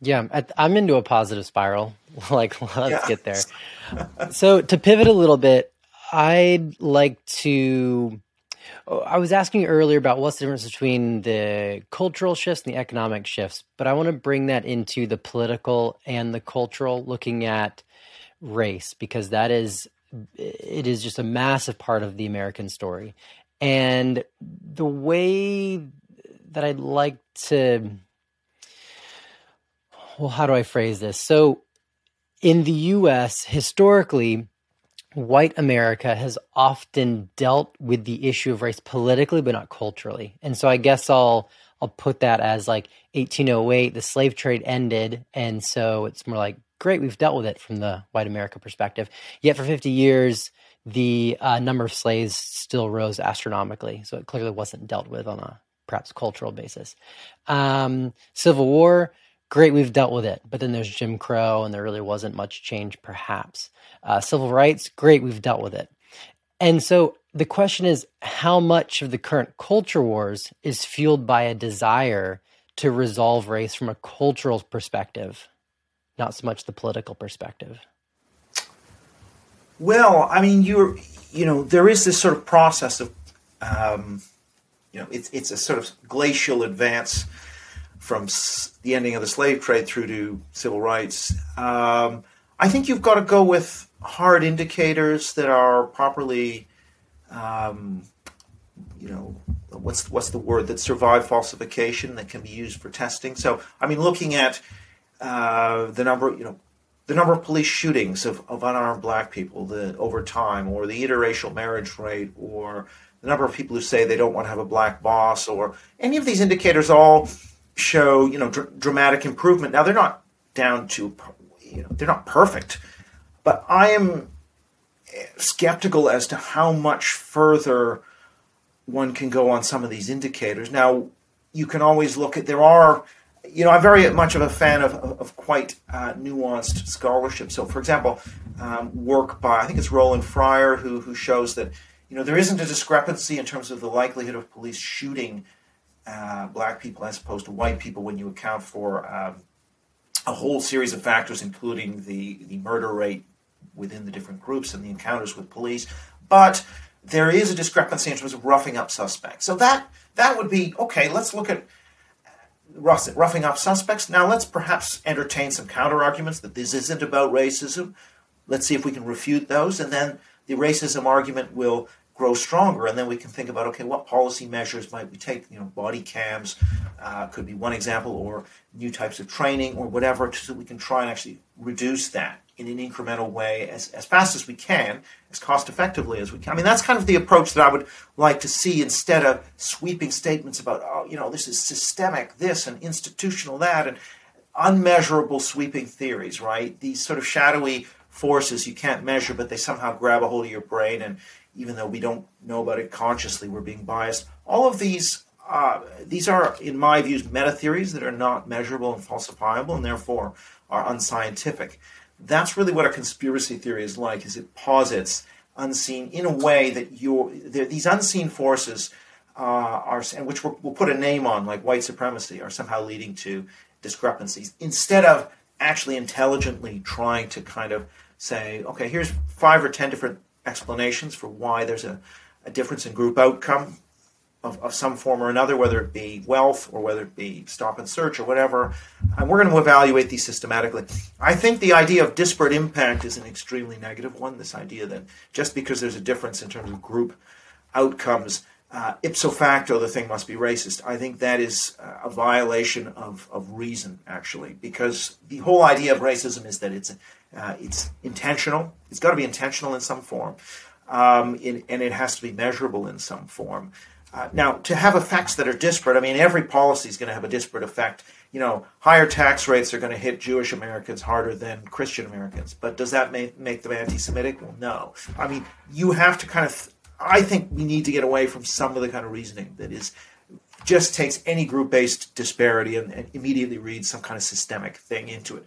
Yeah, I'm into a positive spiral. Like, let's yeah. get there. So to pivot a little bit, I'd like to – I was asking earlier about what's the difference between the cultural shifts and the economic shifts, but I want to bring that into the political and the cultural, looking at race, because that is – it is just a massive part of the American story. And the way that I'd like to, well, how do I phrase this? So in the U S, historically, white America has often dealt with the issue of race politically, but not culturally. And so I guess I'll I'll put that as like eighteen oh eight, the slave trade ended. And so it's more like, great, we've dealt with it from the white America perspective. Yet for fifty years, the uh, number of slaves still rose astronomically. So it clearly wasn't dealt with on a perhaps cultural basis. Um, Civil War, great, we've dealt with it. But then there's Jim Crow, and there really wasn't much change perhaps. Uh, civil rights, great, we've dealt with it. And so the question is, how much of the current culture wars is fueled by a desire to resolve race from a cultural perspective, not so much the political perspective? Well, I mean, you're, you know, there is this sort of process of, um, you know, it's it's a sort of glacial advance from s- the ending of the slave trade through to civil rights. Um, I think you've got to go with hard indicators that are properly, um, you know, what's what's the word that survive falsification, that can be used for testing. So, I mean, looking at uh, the number, you know, the number of police shootings of, of unarmed black people the, over time, or the interracial marriage rate, or the number of people who say they don't want to have a black boss, or any of these indicators all show, you know, dr- dramatic improvement. Now, they're not down to, you know, they're not perfect, but I am skeptical as to how much further one can go on some of these indicators. Now, you can always look at, there are, you know, I'm very much of a fan of, of, of quite uh, nuanced scholarship. So, for example, um, work by, I think it's Roland Fryer, who who shows that, you know, there isn't a discrepancy in terms of the likelihood of police shooting uh, black people as opposed to white people when you account for um, a whole series of factors, including the, the murder rate within the different groups and the encounters with police. But there is a discrepancy in terms of roughing up suspects. So that that would be, okay, let's look at roughing up suspects. Now let's perhaps entertain some counter-arguments that this isn't about racism. Let's see if we can refute those, and then the racism argument will grow stronger, and then we can think about, okay, what policy measures might we take? You know, body cams uh, could be one example, or new types of training, or whatever, so we can try and actually reduce that in an incremental way as, as fast as we can, as cost-effectively as we can. I mean, that's kind of the approach that I would like to see, instead of sweeping statements about, oh, you know, this is systemic this and institutional that, and unmeasurable sweeping theories, right? These sort of shadowy forces you can't measure, but they somehow grab a hold of your brain, and even though we don't know about it consciously, we're being biased. All of these uh, these are, in my views, meta-theories that are not measurable and falsifiable and therefore are unscientific. That's really what a conspiracy theory is like, is it posits unseen in a way that you're, these unseen forces uh, are, and which we'll, we'll put a name on, like white supremacy, are somehow leading to discrepancies, instead of actually intelligently trying to kind of say, okay, here's five or ten different explanations for why there's a, a difference in group outcome of, of some form or another, whether it be wealth or whether it be stop and search or whatever, and we're going to evaluate these systematically. I think the idea of disparate impact is an extremely negative one, this idea that just because there's a difference in terms of group outcomes, Uh, ipso facto, the thing must be racist. I think that is uh, a violation of, of reason, actually, because the whole idea of racism is that it's uh, it's intentional. It's got to be intentional in some form, um, in, and it has to be measurable in some form. Uh, now, to have effects that are disparate, I mean, every policy is going to have a disparate effect. You know, higher tax rates are going to hit Jewish Americans harder than Christian Americans, but does that make, make them anti-Semitic? Well, no. I mean, you have to kind of... Th- I think we need to get away from some of the kind of reasoning that is just takes any group-based disparity and, and immediately reads some kind of systemic thing into it.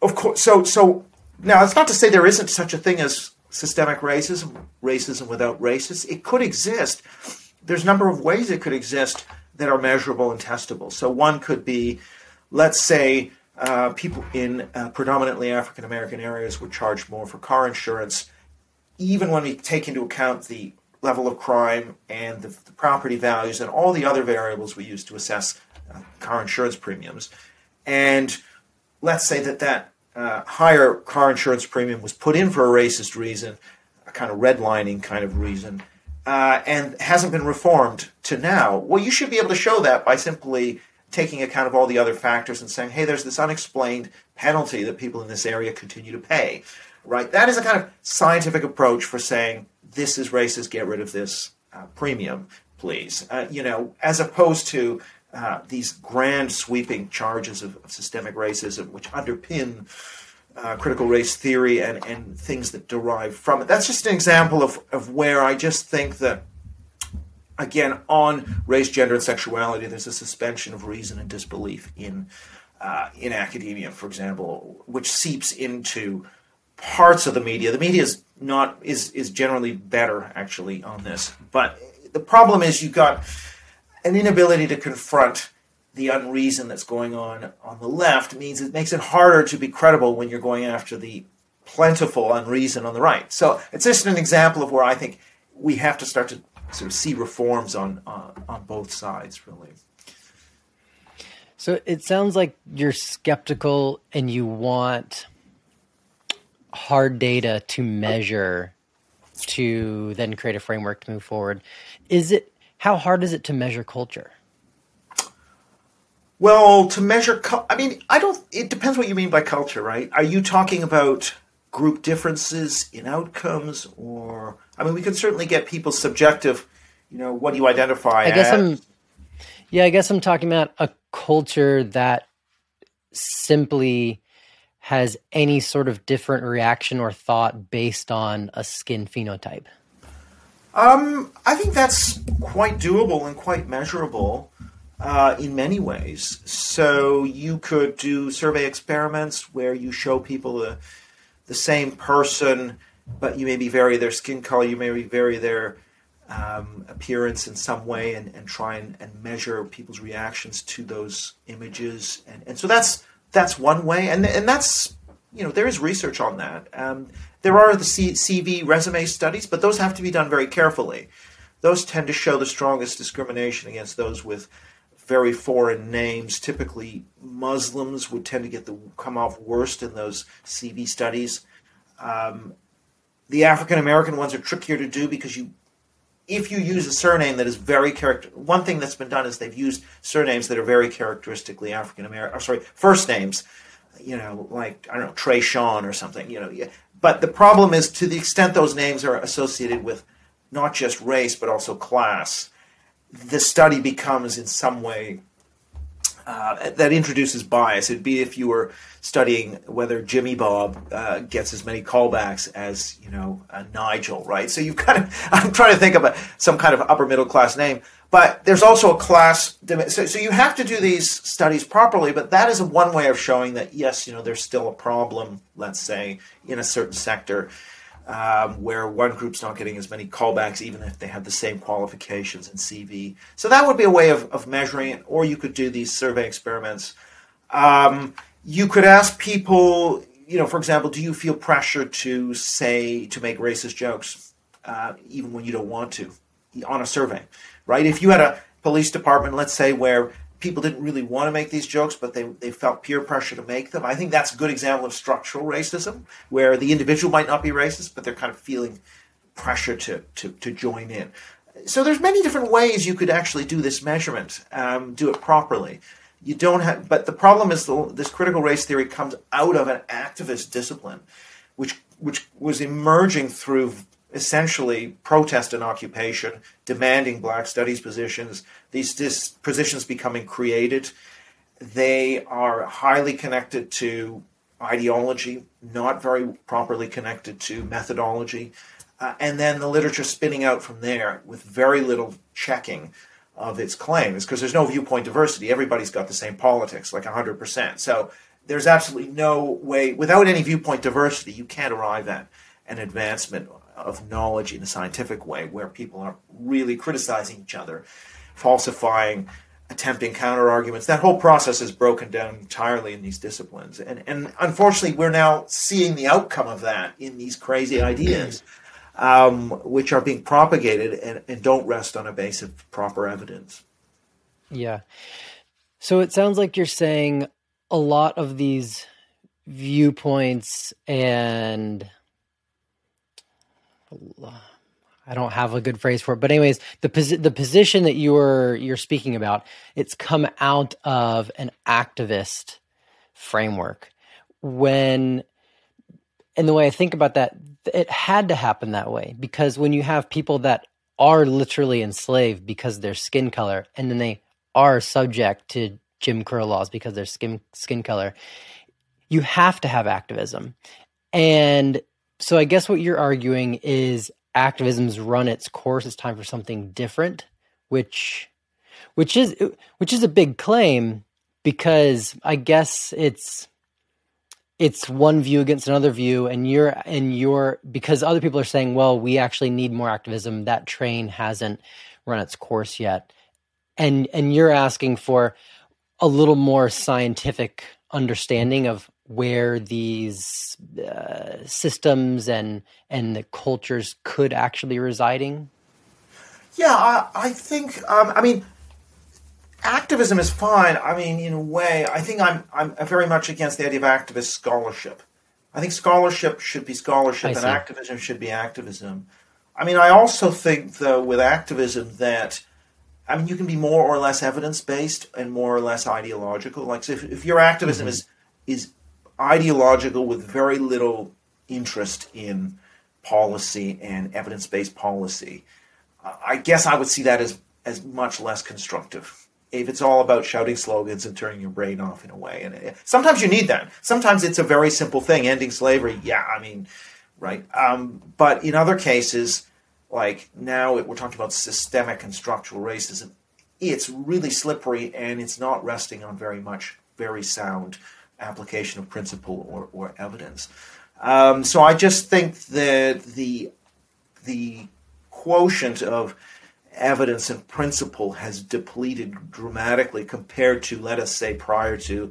Of course, so so now it's not to say there isn't such a thing as systemic racism, racism without racists. It could exist. There's a number of ways it could exist that are measurable and testable. So one could be, let's say, uh, people in uh, predominantly African American areas were charged more for car insurance. Even when we take into account the level of crime and the, the property values and all the other variables we use to assess uh, car insurance premiums. And let's say that that uh, higher car insurance premium was put in for a racist reason, a kind of redlining kind of reason, uh, and hasn't been reformed to now. Well, you should be able to show that by simply taking account of all the other factors and saying, hey, there's this unexplained penalty that people in this area continue to pay. Right, that is a kind of scientific approach for saying this is racist. Get rid of this uh, premium, please. Uh, you know, as opposed to uh, these grand sweeping charges of, of systemic racism, which underpin uh, critical race theory and, and things that derive from it. That's just an example of, of where I just think that, again, on race, gender, and sexuality, there's a suspension of reason and disbelief in uh, in academia, for example, which seeps into parts of the media. The media is not is is generally better actually on this, but the problem is you've got an inability to confront the unreason that's going on on the left. Means it makes it harder to be credible when you're going after the plentiful unreason on the right. So it's just an example of where I think we have to start to sort of see reforms on uh, on both sides, really. So it sounds like you're skeptical and you want hard data to measure to then create a framework to move forward. Is it, how hard is it to measure culture? Well, to measure, I mean, I don't, it depends what you mean by culture, right? Are you talking about group differences in outcomes or, I mean, we can certainly get people subjective, you know, what do you identify I guess as? I'm, yeah, I guess I'm talking about a culture that simply has any sort of different reaction or thought based on a skin phenotype? Um, I think that's quite doable and quite measurable uh, in many ways. So you could do survey experiments where you show people the, the same person, but you maybe vary their skin color, you maybe vary their um, appearance in some way and, and try and, and measure people's reactions to those images. And, and so that's That's one way, and and that's, you know, there is research on that. Um, there are the C- CV resume studies, but those have to be done very carefully. Those tend to show the strongest discrimination against those with very foreign names. Typically, Muslims would tend to get the come off worst in those C V studies. Um, the African American ones are trickier to do because you, if you use a surname that is very character, one thing that's been done is they've used surnames that are very characteristically African American. Or sorry, first names, you know, like I don't know, Trey Sean or something, you know. But the problem is, to the extent those names are associated with not just race but also class, the study becomes in some way uh, that introduces bias. It'd be if you were studying whether Jimmy Bob uh, gets as many callbacks as, you know, uh, Nigel, right? So you've got to, I'm trying to think of a, some kind of upper middle class name, But there's also a class. So, so you have to do these studies properly, but that is one way of showing that, yes, you know, there's still a problem, let's say, in a certain sector um, where one group's not getting as many callbacks, even if they have the same qualifications and C V. So that would be a way of, of measuring it, or you could do these survey experiments. Um, you could ask people, you know, for example, do you feel pressure to say, to make racist jokes, uh, even when you don't want to, on a survey? Right? If you had a police department, let's say, where people didn't really want to make these jokes, but they, they felt peer pressure to make them, I think that's a good example of structural racism, where the individual might not be racist, but they're kind of feeling pressure to to, to join in. So there's many different ways you could actually do this measurement, um, do it properly. You don't have, but the problem is the, this critical race theory comes out of an activist discipline, which which was emerging through essentially protest and occupation, demanding black studies positions. These dis- positions becoming created. They are highly connected to ideology, not very properly connected to methodology. Uh, and then the literature spinning out from there with very little checking of its claims, because there's no viewpoint diversity. Everybody's got the same politics, like one hundred percent. So there's absolutely no way, without any viewpoint diversity, you can't arrive at an advancement of knowledge in a scientific way, where people are really criticizing each other, falsifying, attempting counter-arguments. That whole process is broken down entirely in these disciplines. And, and unfortunately, we're now seeing the outcome of that in these crazy ideas, um, which are being propagated and, and don't rest on a base of proper evidence. Yeah. So it sounds like you're saying a lot of these viewpoints and... I don't have a good phrase for it, but anyways, the posi- the position that you were you're speaking about, it's come out of an activist framework. When, and the way I think about that, it had to happen that way, because when you have people that are literally enslaved because of their skin color, and then they are subject to Jim Crow laws because of their skin skin color, you have to have activism. And so I guess what you're arguing is activism's run its course. It's time for something different, which, which is, which is a big claim, because I guess it's, it's one view against another view, and you're, and you're, because other people are saying, well, we actually need more activism. That train hasn't run its course yet. And, and you're asking for a little more scientific understanding of where these uh, systems and and the cultures could actually residing? Yeah, I, I think, um, I mean, activism is fine. I mean, in a way, I think I'm I'm very much against the idea of activist scholarship. I think scholarship should be scholarship and activism should be activism. I mean, I also think, though, with activism that, I mean, you can be more or less evidence-based and more or less ideological. Like, so if, if your activism mm-hmm. is is ideological with very little interest in policy and evidence-based policy, I guess I would see that as, as much less constructive. If it's all about shouting slogans and turning your brain off in a way. And sometimes you need that. Sometimes it's a very simple thing, ending slavery. Yeah, I mean, right. Um, but in other cases, like now we're talking about systemic and structural racism, it's really slippery and it's not resting on very much, very sound application of principle or, or evidence. Um, so I just think that the the quotient of evidence and principle has depleted dramatically compared to, let us say, prior to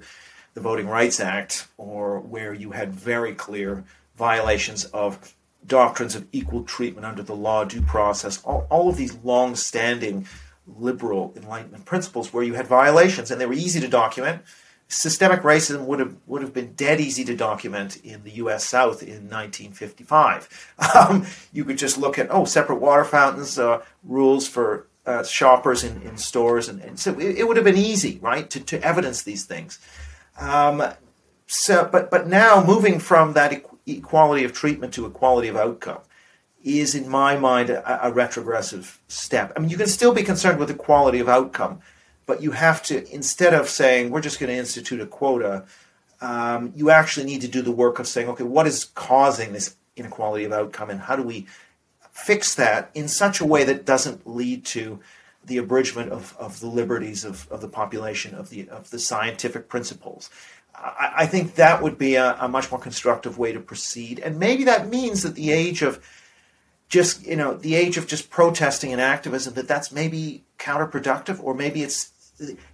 the Voting Rights Act, or where you had very clear violations of doctrines of equal treatment under the law, due process, all, all of these long-standing liberal Enlightenment principles where you had violations and they were easy to document. Systemic racism would have would have been dead easy to document in the U S South in nineteen fifty-five. Um, you could just look at, oh, separate water fountains, uh, rules for uh, shoppers in, in stores. And, and so it, it would have been easy, right, to, to evidence these things. Um, so, but, but now moving from that e- equality of treatment to equality of outcome is, in my mind, a, a retrogressive step. I mean, you can still be concerned with equality of outcome, but you have to, instead of saying, we're just going to institute a quota, um, you actually need to do the work of saying, okay, what is causing this inequality of outcome and how do we fix that in such a way that doesn't lead to the abridgment of, of the liberties of, of the population, of the of the scientific principles. I, I think that would be a, a much more constructive way to proceed. And maybe that means that the age of just, you know, the age of just protesting and activism, that that's maybe counterproductive, or maybe it's,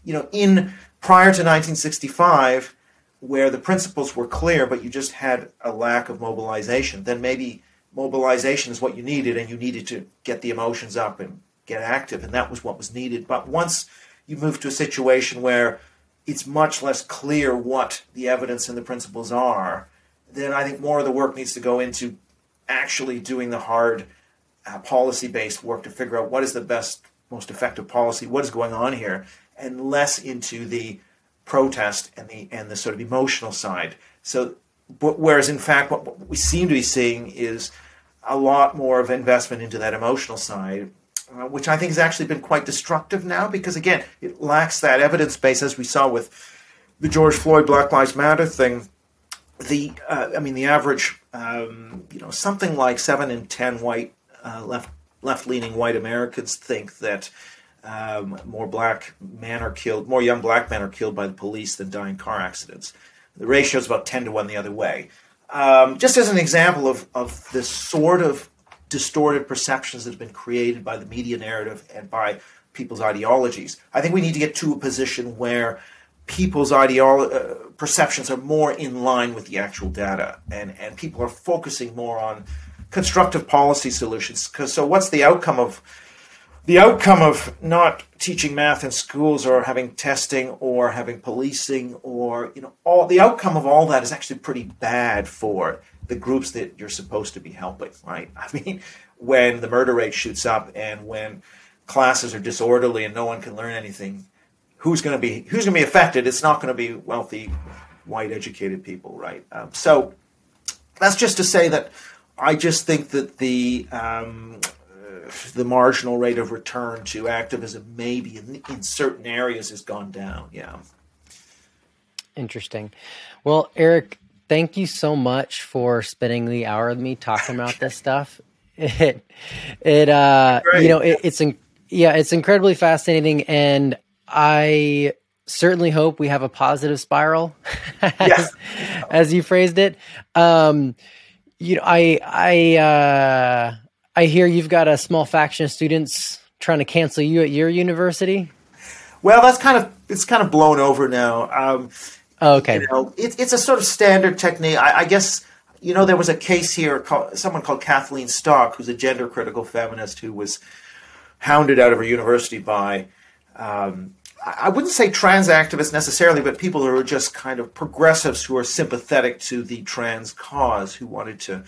you know, in prior to nineteen sixty-five, where the principles were clear, but you just had a lack of mobilization, then maybe mobilization is what you needed, and you needed to get the emotions up and get active, and that was what was needed. But once you move to a situation where it's much less clear what the evidence and the principles are, then I think more of the work needs to go into actually doing the hard uh, policy-based work to figure out what is the best, most effective policy, what is going on here, and less into the protest and the and the sort of emotional side. So, but whereas in fact what, what we seem to be seeing is a lot more of investment into that emotional side, Uh, which I think has actually been quite destructive now, because, again, it lacks that evidence base, as we saw with the George Floyd Black Lives Matter thing. The, uh, I mean, the average, um, you know, something like seven in ten white, uh, left, left-leaning white Americans think that um, more black men are killed, more young black men are killed by the police than die in car accidents. The ratio is about ten to one the other way. Um, just as an example of, of this sort of distorted perceptions that have been created by the media narrative and by people's ideologies. I think we need to get to a position where people's ideolo- uh, perceptions are more in line with the actual data, and, and people are focusing more on constructive policy solutions. 'Cause, so what's the outcome of the outcome of not teaching math in schools, or having testing, or having policing, or, you know, all the outcome of all that is actually pretty bad for the groups that you're supposed to be helping, right? I mean, when the murder rate shoots up and when classes are disorderly and no one can learn anything, who's going to be who's going to be affected? It's not going to be wealthy, white, educated people, right? Um, so that's just to say that I just think that the um, uh, the marginal rate of return to activism, maybe in, in certain areas, has gone down. Yeah. Interesting. Well, Eric, thank you so much for spending the hour with me talking about this stuff. It, it, uh, Great. you know, it, it's, in, yeah, it's incredibly fascinating, and I certainly hope we have a positive spiral, as, yeah. as you phrased it. Um, you know, I, I, uh, I hear you've got a small faction of students trying to cancel you at your university. Well, that's kind of it's kind of blown over now. Um, Oh, okay. You know, it, it's a sort of standard technique. I, I guess, you know, there was a case here, called, someone called Kathleen Stock, who's a gender-critical feminist who was hounded out of her university by, um, I wouldn't say trans activists necessarily, but people who are just kind of progressives who are sympathetic to the trans cause, who wanted to,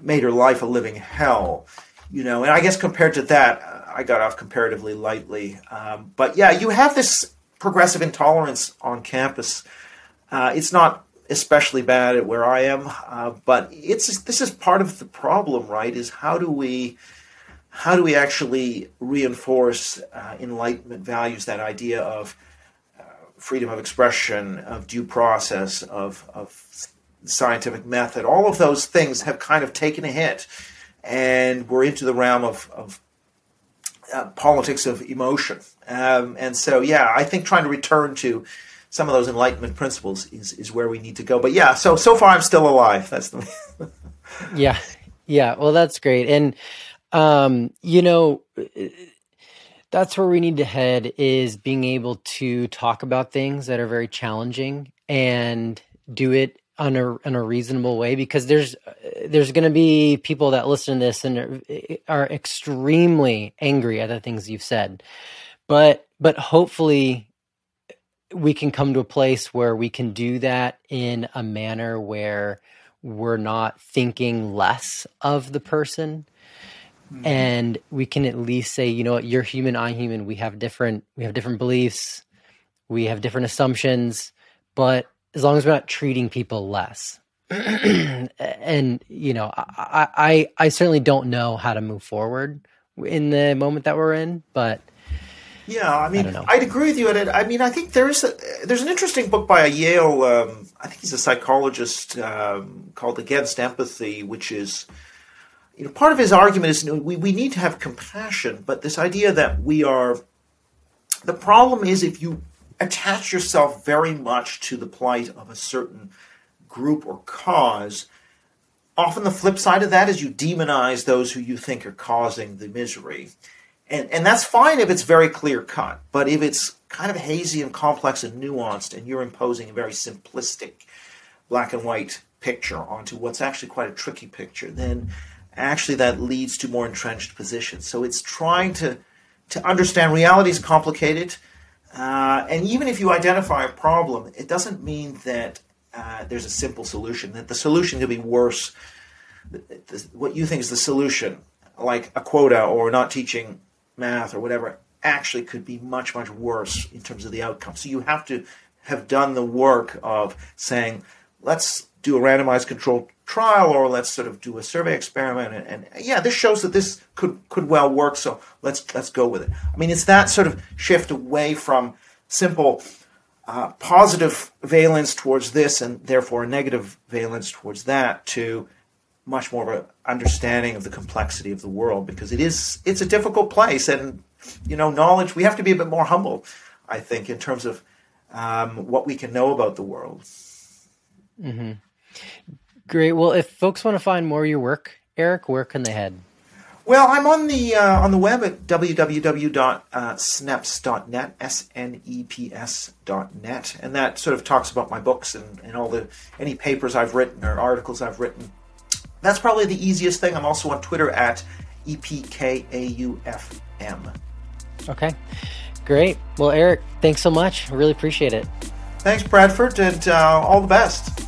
made her life a living hell. You know, and I guess compared to that, I got off comparatively lightly. Um, but yeah, you have this progressive intolerance on campus. Uh, it's not especially bad at where I am, uh, but it's this is part of the problem, right? Is how do we how do we actually reinforce uh, Enlightenment values? That idea of uh, freedom of expression, of due process, of of scientific method. All of those things have kind of taken a hit, and we're into the realm of of Uh, politics of emotion. Um, and so, yeah, I think trying to return to some of those Enlightenment principles is, is where we need to go. But yeah, so, so far I'm still alive. That's the, yeah. Yeah. Well, that's great. And, um, you know, that's where we need to head, is being able to talk about things that are very challenging and do it on a, in a reasonable way, because there's, there's going to be people that listen to this and are, are extremely angry at the things you've said, but, but hopefully we can come to a place where we can do that in a manner where we're not thinking less of the person. Mm-hmm. And we can at least say, you know what, you're human, I'm human. We have different, we have different beliefs. We have different assumptions, but as long as we're not treating people less. And, you know, I, I, I certainly don't know how to move forward in the moment that we're in, but yeah, I mean, I I'd agree with you on it. I mean, I think there is a, there's an interesting book by a Yale, um, I think he's a psychologist, um, called Against Empathy, which is, you know, part of his argument is, you know, we, we need to have compassion, but this idea that we are, the problem is if you attach yourself very much to the plight of a certain group or cause, often the flip side of that is you demonize those who you think are causing the misery. And, and that's fine if it's very clear-cut, but if it's kind of hazy and complex and nuanced and you're imposing a very simplistic black-and-white picture onto what's actually quite a tricky picture, then actually that leads to more entrenched positions. So it's trying to, to understand reality is complicated, uh, and even if you identify a problem, it doesn't mean that uh, there's a simple solution, that the solution could be worse. The, the, what you think is the solution, like a quota or not teaching math or whatever, actually could be much, much worse in terms of the outcome. So you have to have done the work of saying, let's do a randomized controlled trial, or let's sort of do a survey experiment, and, and yeah, this shows that this could, could well work, so let's let's go with it. I mean, it's that sort of shift away from simple uh, positive valence towards this and therefore a negative valence towards that to much more of an understanding of the complexity of the world, because it is it's a difficult place, and you know, knowledge, we have to be a bit more humble, I think, in terms of um, what we can know about the world. Mm-hmm. Great. Well, if folks want to find more of your work, Eric, where can they head? Well, I'm on the uh, on the web at w w w dot sneps dot net, S N E P S dot net, and that sort of talks about my books and, and all the any papers I've written or articles I've written. That's probably the easiest thing. I'm also on Twitter at E P K A U F M. Okay, great. Well, Eric, thanks so much. I really appreciate it. Thanks, Bradford, and uh, all the best.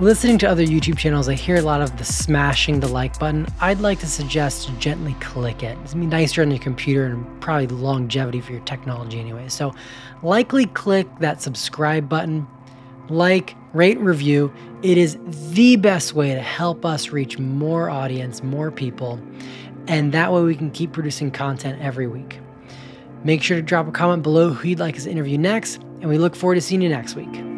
Listening to other YouTube channels, I hear a lot of the smashing the like button. I'd like to suggest gently click it. It's nicer on your computer and probably longevity for your technology anyway. So likely click that subscribe button, like, rate, review. It is the best way to help us reach more audience, more people, and that way we can keep producing content every week. Make sure to drop a comment below who you'd like us to interview next, and we look forward to seeing you next week.